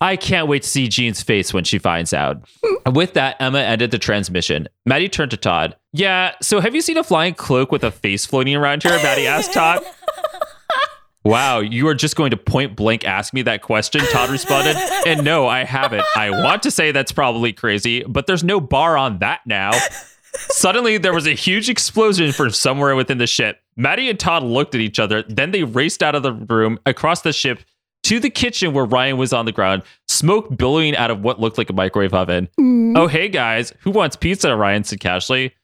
I can't wait to see Jean's face when she finds out. With that, Emma ended the transmission. Maddie turned to Todd. Yeah, so have you seen a flying cloak with a face floating around here? Maddie asked Todd. Wow, you are just going to point blank ask me that question, Todd responded. And no, I haven't. I want to say that's probably crazy, but there's no bar on that now. Suddenly, there was a huge explosion from somewhere within the ship. Maddie and Todd looked at each other. Then they raced out of the room, across the ship, to the kitchen where Ryan was on the ground, smoke billowing out of what looked like a microwave oven. Mm. Oh, hey, guys, who wants pizza, Ryan said casually.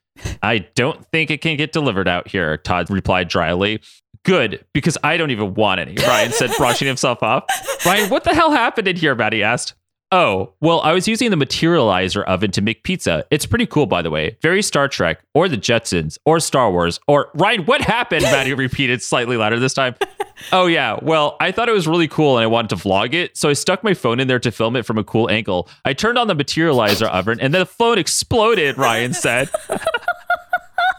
I don't think it can get delivered out here, Todd replied dryly. Good, because I don't even want any, Ryan said, brushing himself off. Ryan, what the hell happened in here, Maddie asked. Oh, well, I was using the materializer oven to make pizza. It's pretty cool, by the way. Very Star Trek, or the Jetsons, or Star Wars, or... Ryan, what happened? Maddie repeated slightly louder this time. Oh, yeah. Well, I thought it was really cool and I wanted to vlog it, so I stuck my phone in there to film it from a cool angle. I turned on the materializer oven and the phone exploded, Ryan said.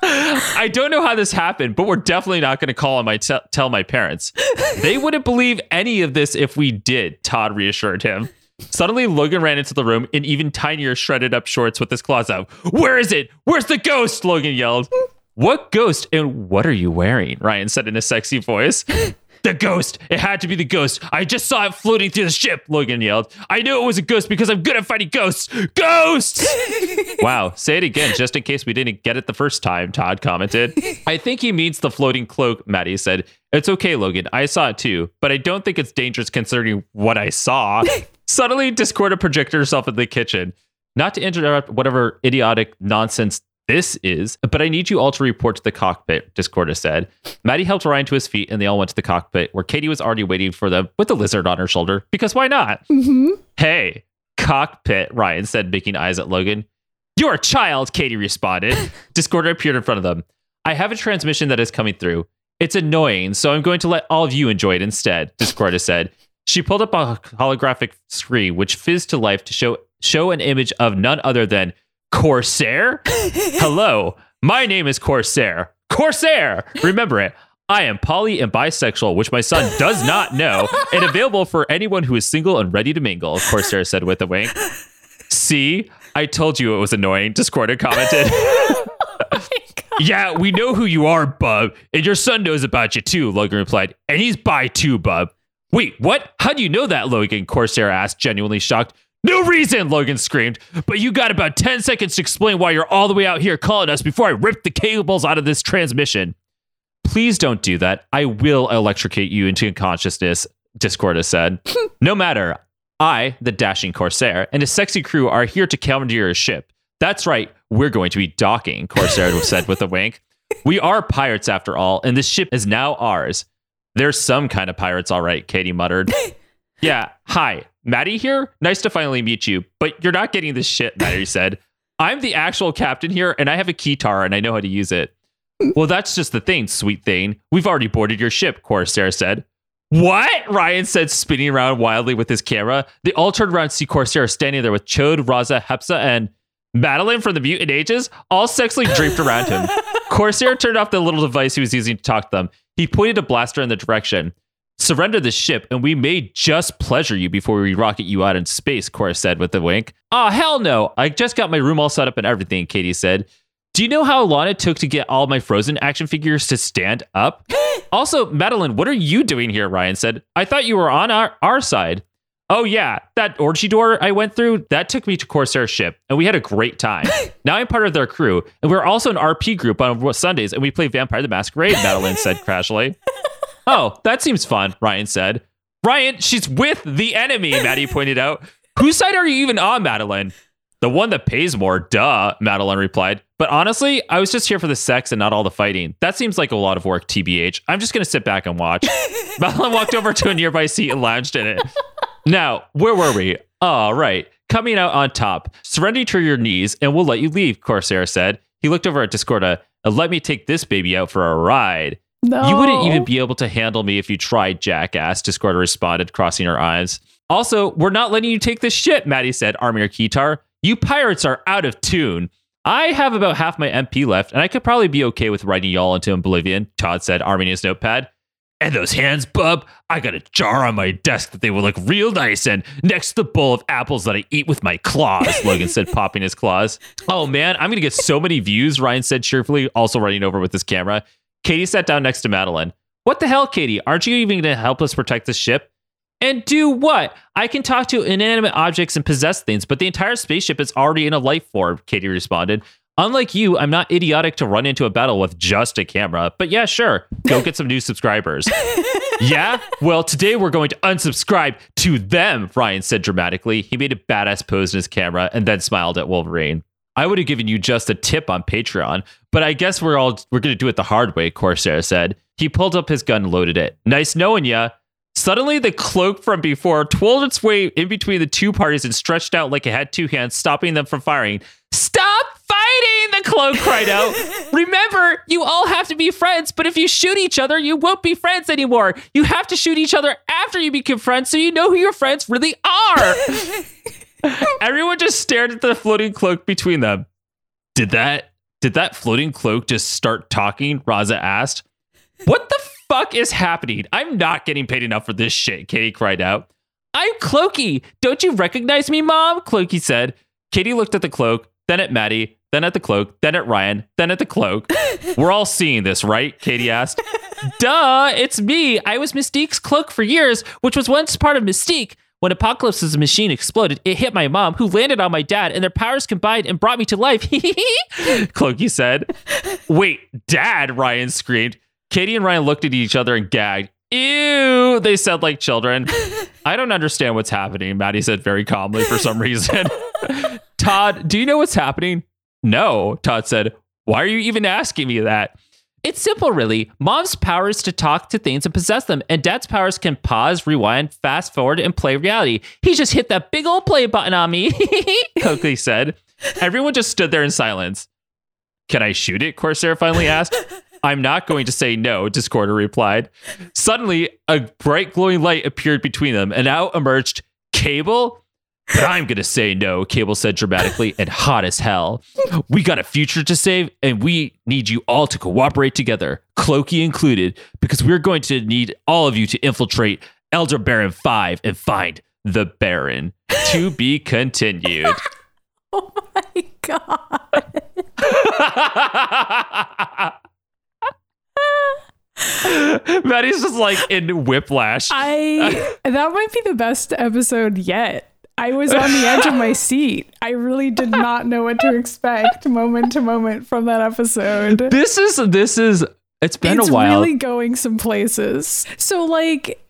I don't know how this happened, but we're definitely not going to call on my t- tell my parents. They wouldn't believe any of this if we did, Todd reassured him. Suddenly, Logan ran into the room in even tinier shredded up shorts with his claws out. Where is it? Where's the ghost? Logan yelled. What ghost? And what are you wearing? Ryan said in a sexy voice. The ghost. It had to be the ghost. I just saw it floating through the ship, Logan yelled. I knew it was a ghost because I'm good at fighting ghosts. Ghosts! Wow, say it again just in case we didn't get it the first time, Todd commented. I think he means the floating cloak, Maddie said. It's okay, Logan. I saw it too, but I don't think it's dangerous concerning what I saw. Suddenly, Discorda projected herself in the kitchen. Not to interrupt whatever idiotic nonsense this is, but I need you all to report to the cockpit, Discorda said. Maddie helped Ryan to his feet, and they all went to the cockpit, where Katie was already waiting for them with the lizard on her shoulder, because why not? Mm-hmm. Hey, cockpit, Ryan said, making eyes at Logan. You're a child, Katie responded. Discorda appeared in front of them. I have a transmission that is coming through. It's annoying, so I'm going to let all of you enjoy it instead, Discorda said. She pulled up a holographic screen, which fizzed to life to show show an image of none other than Corsair. Hello, my name is Corsair. Corsair! Remember it. I am poly and bisexual, which my son does not know, and available for anyone who is single and ready to mingle, Corsair said with a wink. See, I told you it was annoying, Discorda commented. Oh yeah, we know who you are, bub, and your son knows about you too, Logan replied, and he's bi too, bub. Wait, what? How do you know that, Logan? Corsair asked, genuinely shocked. No reason, Logan screamed. But you got about ten seconds to explain why you're all the way out here calling us before I rip the cables out of this transmission. Please don't do that. I will electrocute you into unconsciousness, Discorda said. No matter. I, the dashing Corsair, and his sexy crew are here to commandeer your ship. That's right. We're going to be docking, Corsair said with a wink. We are pirates after all, and this ship is now ours. There's some kind of pirates, all right, Katie muttered. Yeah. Hi, Maddy here. Nice to finally meet you, but you're not getting this shit, Maddy said. I'm the actual captain here, and I have a keytar, and I know how to use it. Well, that's just the thing, sweet thing. We've already boarded your ship, Corsair said. What? Ryan said, spinning around wildly with his camera. They all turned around to see Corsair standing there with Chode, Raza, Hepsa, and Madeline from the Mutant Ages, all sexily draped around him. Corsair turned off the little device he was using to talk to them. He pointed a blaster in the direction. Surrender the ship, and we may just pleasure you before we rocket you out in space, Cora said with a wink. Aw, hell no. I just got my room all set up and everything, Katie said. Do you know how long it took to get all my Frozen action figures to stand up? Also, Madeline, what are you doing here? Ryan said. I thought you were on our, our side. Oh yeah, that orgy door I went through, that took me to Corsair ship, and we had a great time. Now I'm part of their crew, and we're also an R P group on Sundays, and we play Vampire the Masquerade, Madeline said crashily. Oh, that seems fun, Ryan said. Ryan, she's with the enemy, Maddy pointed out. Whose side are you even on, Madeline? The one that pays more, duh, Madeline replied. But honestly, I was just here for the sex and not all the fighting. That seems like a lot of work, T B H. I'm just going to sit back and watch. Madeline walked over to a nearby seat and lounged in it. Now, where were we? All right. Coming out on top. Surrender to your knees and we'll let you leave, Corsair said. He looked over at Discorda and let me take this baby out for a ride. No. You wouldn't even be able to handle me if you tried, jackass, Discorda responded, crossing her eyes. Also, we're not letting you take this shit, Maddy said, arming her keytar. You pirates are out of tune. I have about half my M P left, and I could probably be okay with riding y'all into oblivion, Todd said, arming his notepad. And those hands, bub, I got a jar on my desk that they will look real nice in next to the bowl of apples that I eat with my claws, Logan said, popping his claws. Oh, man, I'm going to get so many views, Ryan said cheerfully, also running over with his camera. Katie sat down next to Madeline. What the hell, Katie? Aren't you even going to help us protect the ship? And do what? I can talk to inanimate objects and possess things, but the entire spaceship is already in a life form, Katie responded. Unlike you, I'm not idiotic to run into a battle with just a camera. But yeah, sure. Go get some new subscribers. Yeah? Well, today we're going to unsubscribe to them, Ryan said dramatically. He made a badass pose in his camera and then smiled at Wolverine. I would have given you just a tip on Patreon, but I guess we're all we're going to do it the hard way, Corsair said. He pulled up his gun and loaded it. Nice knowing ya. Suddenly, the cloak from before twirled its way in between the two parties and stretched out like it had two hands, stopping them from firing. Stop fighting, the cloak cried out. Remember, you all have to be friends, but if you shoot each other, you won't be friends anymore. You have to shoot each other after you become friends so you know who your friends really are. Everyone just stared at the floating cloak between them. Did that did that floating cloak just start talking? Raza asked. What the fuck is happening? I'm not getting paid enough for this shit, Katie cried out. I'm Cloaky. Don't you recognize me, Mom? Cloaky said. Katie looked at the cloak, then at Maddy, then at the cloak, then at Ryan, then at the cloak. We're all seeing this, right? Katie asked. Duh, it's me. I was Mystique's cloak for years, which was once part of Mystique. When Apocalypse's machine exploded, it hit my mom, who landed on my dad, and their powers combined and brought me to life. Cloaky said. Wait, Dad, Ryan screamed. Katie and Ryan looked at each other and gagged. Ew, they said like children. I don't understand what's happening, Maddy said very calmly for some reason. Todd, do you know what's happening? No, Todd said. Why are you even asking me that? It's simple, really. Mom's power is to talk to things and possess them, and Dad's powers can pause, rewind, fast forward, and play reality. He just hit that big old play button on me, Coakley said. Everyone just stood there in silence. Can I shoot it? Corsair finally asked. I'm not going to say no, Discorda replied. Suddenly, a bright glowing light appeared between them, and out emerged Cable. But I'm going to say no, Cable said dramatically and hot as hell. We got a future to save, and we need you all to cooperate together, Cloaky included, because we're going to need all of you to infiltrate Elder Baron five and find the Baron. To be continued. Oh my God. Maddie's just like in whiplash. I That might be the best episode yet. I was on the edge of my seat. I really did not know what to expect moment to moment from that episode. This is, this is, it's been it's a while. It's really going some places. So like,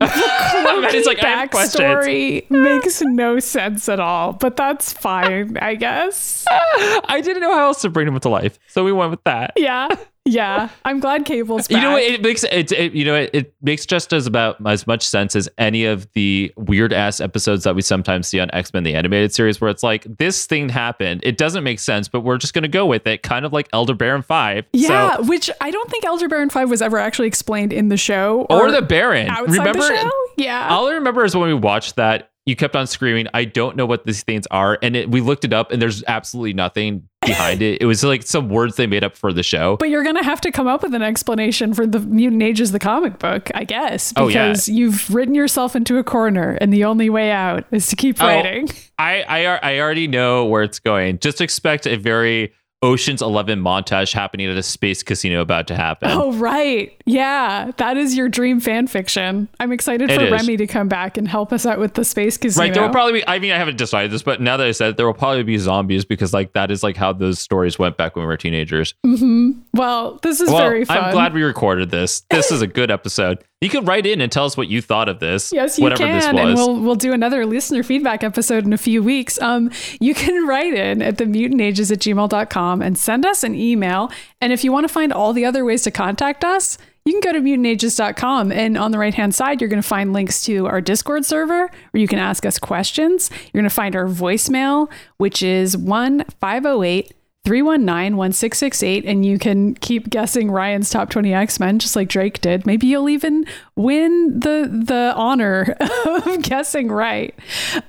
the Cloaky like, backstory makes no sense at all, but that's fine, I guess. I didn't know how else to bring him to life, so we went with that. Yeah. Yeah, I'm glad Cable's back. You know what, it makes it, it you know it, it makes just as about as much sense as any of the weird ass episodes that we sometimes see on X-Men the animated series, where it's like, this thing happened, it doesn't make sense, but we're just going to go with it, kind of like Elder Baron five. Yeah, so, which I don't think Elder Baron five was ever actually explained in the show or, or the Baron. Remember? The show? Yeah. All I remember is when we watched that, you kept on screaming, I don't know what these things are. And it, we looked it up and there's absolutely nothing behind it. It was like some words they made up for the show. But you're going to have to come up with an explanation for the Mutant Ages, the comic book, I guess. Because oh, yeah. You've written yourself into a corner and the only way out is to keep writing. Oh, I, I, I already know where it's going. Just expect a very Ocean's Eleven montage happening at a space casino about to happen. Oh, right. Yeah. That is your dream fan fiction. I'm excited it for is. Remy to come back and help us out with the space casino. Right. There will probably be, I mean, I haven't decided this, but now that I said it, there will probably be zombies because like that is like how those stories went back when we were teenagers. Mm-hmm. Well, this is well, very fun. I'm glad we recorded this. This is a good episode. You can write in and tell us what you thought of this. Yes, you whatever can. This was. And we'll, we'll do another listener feedback episode in a few weeks. Um, you can write in at themutanages at gmail dot com and send us an email. And if you want to find all the other ways to contact us, you can go to mutant ages dot com. And on the right-hand side, you're going to find links to our Discord server where you can ask us questions. You're going to find our voicemail, which is one five oh eight three one nine one six six eight, and you can keep guessing Ryan's top twenty X-Men just like Drake did. Maybe you'll even win the the honor of guessing right.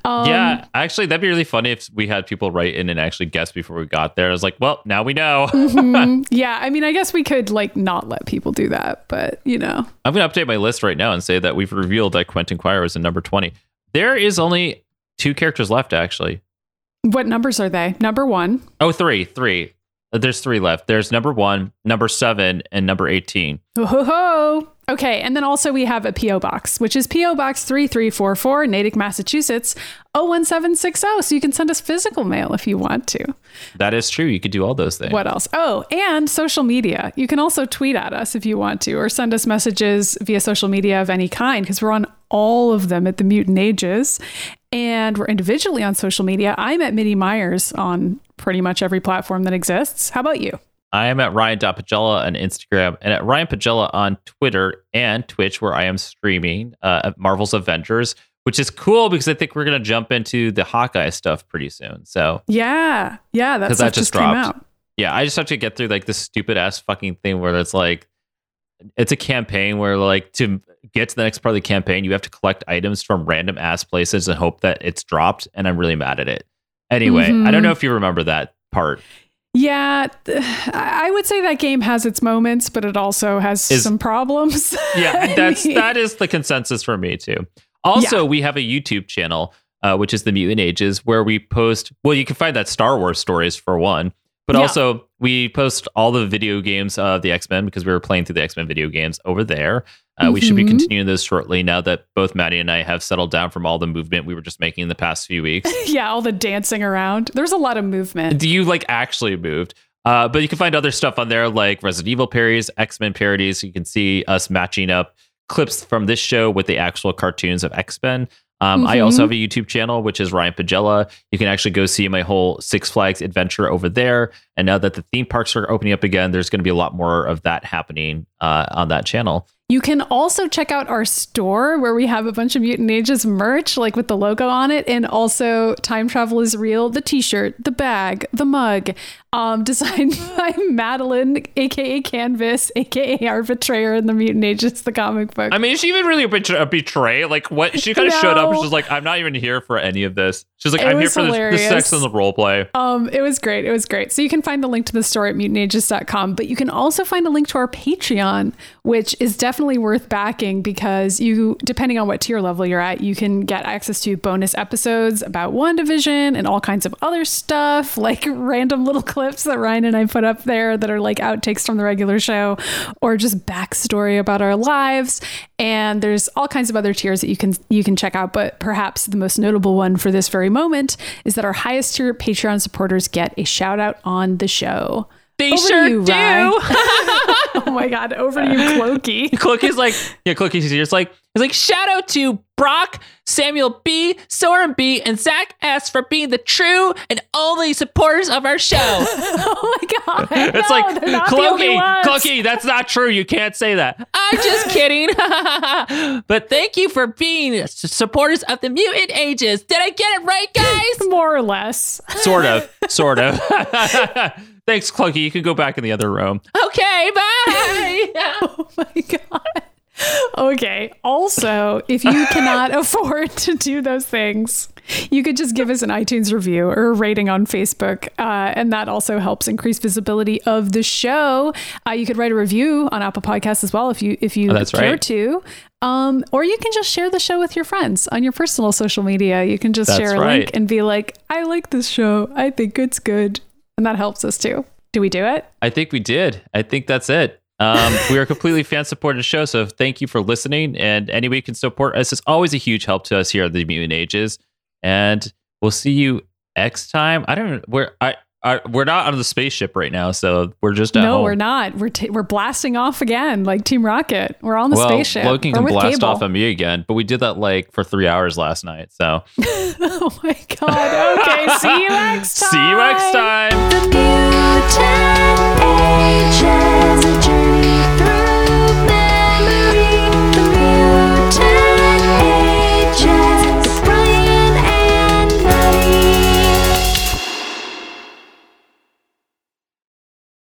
Um, yeah, actually, that'd be really funny if we had people write in and actually guess before we got there. I was like, well, now we know. Mm-hmm. Yeah, I mean, I guess we could like not let people do that, but you know. I'm going to update my list right now and say that we've revealed that Quentin Quire is in number twenty. There is only two characters left, actually. What numbers are they? Number one. Oh, three, three. There's three left. There's number one, number seven, and number eighteen. Ho, ho, ho. Okay. And then also we have a P O box, which is P O Box three three four four, Natick, Massachusetts, oh one seven six oh. So you can send us physical mail if you want to. That is true. You could do all those things. What else? Oh, and social media. You can also tweet at us if you want to, or send us messages via social media of any kind, because we're on all of them at the Mutant Ages. And we're individually on social media. I'm at Maddy Myers on pretty much every platform that exists. How about you? I am at Ryan dot Pagella on Instagram and at Ryan Pagella on Twitter and Twitch, where I am streaming uh, Marvel's Avengers, which is cool because I think we're going to jump into the Hawkeye stuff pretty soon. So yeah, yeah, that stuff that just, just came out. Yeah, I just have to get through like this stupid ass fucking thing where it's like, it's a campaign where like to get to the next part of the campaign, you have to collect items from random ass places and hope that it's dropped. And I'm really mad at it. Anyway, mm-hmm. I don't know if you remember that part. Yeah, I would say that game has its moments, but it also has is, some problems. Yeah, that's that is the consensus for me, too. Also, yeah. We have a YouTube channel, uh, which is The Mutant Ages, where we post. Well, you can find that Star Wars stories for one. But yeah. Also, we post all the video games of the X-Men because we were playing through the X-Men video games over there. Uh, mm-hmm. We should be continuing those shortly now that both Maddie and I have settled down from all the movement we were just making in the past few weeks. Yeah, all the dancing around. There's a lot of movement. Do you like actually moved? Uh, but you can find other stuff on there like Resident Evil parodies, X-Men parodies. You can see us matching up clips from this show with the actual cartoons of X-Men. Um, mm-hmm. I also have a YouTube channel, which is Ryan Pagella. You can actually go see my whole Six Flags adventure over there. And now that the theme parks are opening up again, there's going to be a lot more of that happening uh, on that channel. You can also check out our store where we have a bunch of Mutant Ages merch, like with the logo on it. And also Time Travel is Real, the t-shirt, the bag, the mug, um, designed by Madeline, a k a. Canvas, a k a our betrayer in the Mutant Ages, the comic book. I mean, is she even really a, betray- a betray? Like what? She kind of no. showed up and she's like, I'm not even here for any of this. She's like, it I'm here for the, the sex and the role play. Um, it was great. It was great. So you can find the link to the store at mutant ages dot com, but you can also find a link to our Patreon, which is definitely Definitely worth backing because you, depending on what tier level you're at, you can get access to bonus episodes about WandaVision and all kinds of other stuff, like random little clips that Ryan and I put up there that are like outtakes from the regular show or just backstory about our lives. And there's all kinds of other tiers that you can you can check out. But perhaps the most notable one for this very moment is that our highest tier Patreon supporters get a shout out on the show. They over sure you, do. Oh my God. Over to you, Clokey. Clokey's like, yeah, Clokey's just like, he's like, shout out to Brock, Samuel B, Soren B, and Zach S for being the true and only supporters of our show. Oh my God. It's no, like, Clokey, Clokey, that's not true. You can't say that. I'm just kidding. But thank you for being supporters of the Mutant Ages. Did I get it right, guys? More or less. Sort of. Sort of. Thanks, Clokey. You can go back in the other room. Okay, bye. Oh my God. Okay. Also, if you cannot afford to do those things, you could just give us an iTunes review or a rating on Facebook. Uh, and that also helps increase visibility of the show. Uh, you could write a review on Apple Podcasts as well if you if you oh, that's care right. to. Um, or you can just share the show with your friends on your personal social media. You can just that's share a right. link and be like, I like this show. I think it's good. And that helps us too. Do we do it? I think we did. I think that's it. Um, we are a completely fan-supported show, so thank you for listening. And any way you can support us is always a huge help to us here at the Mutant Ages. And we'll see you next time. I don't. We're I, I we're not on the spaceship right now, so we're just at no, home. We're not. We're t- we're blasting off again, like Team Rocket. We're on the well, spaceship. Logan we're can with blast Cable. Off on me again, but we did that like for three hours last night. So. Oh my God. Okay. See you next time. See you next time.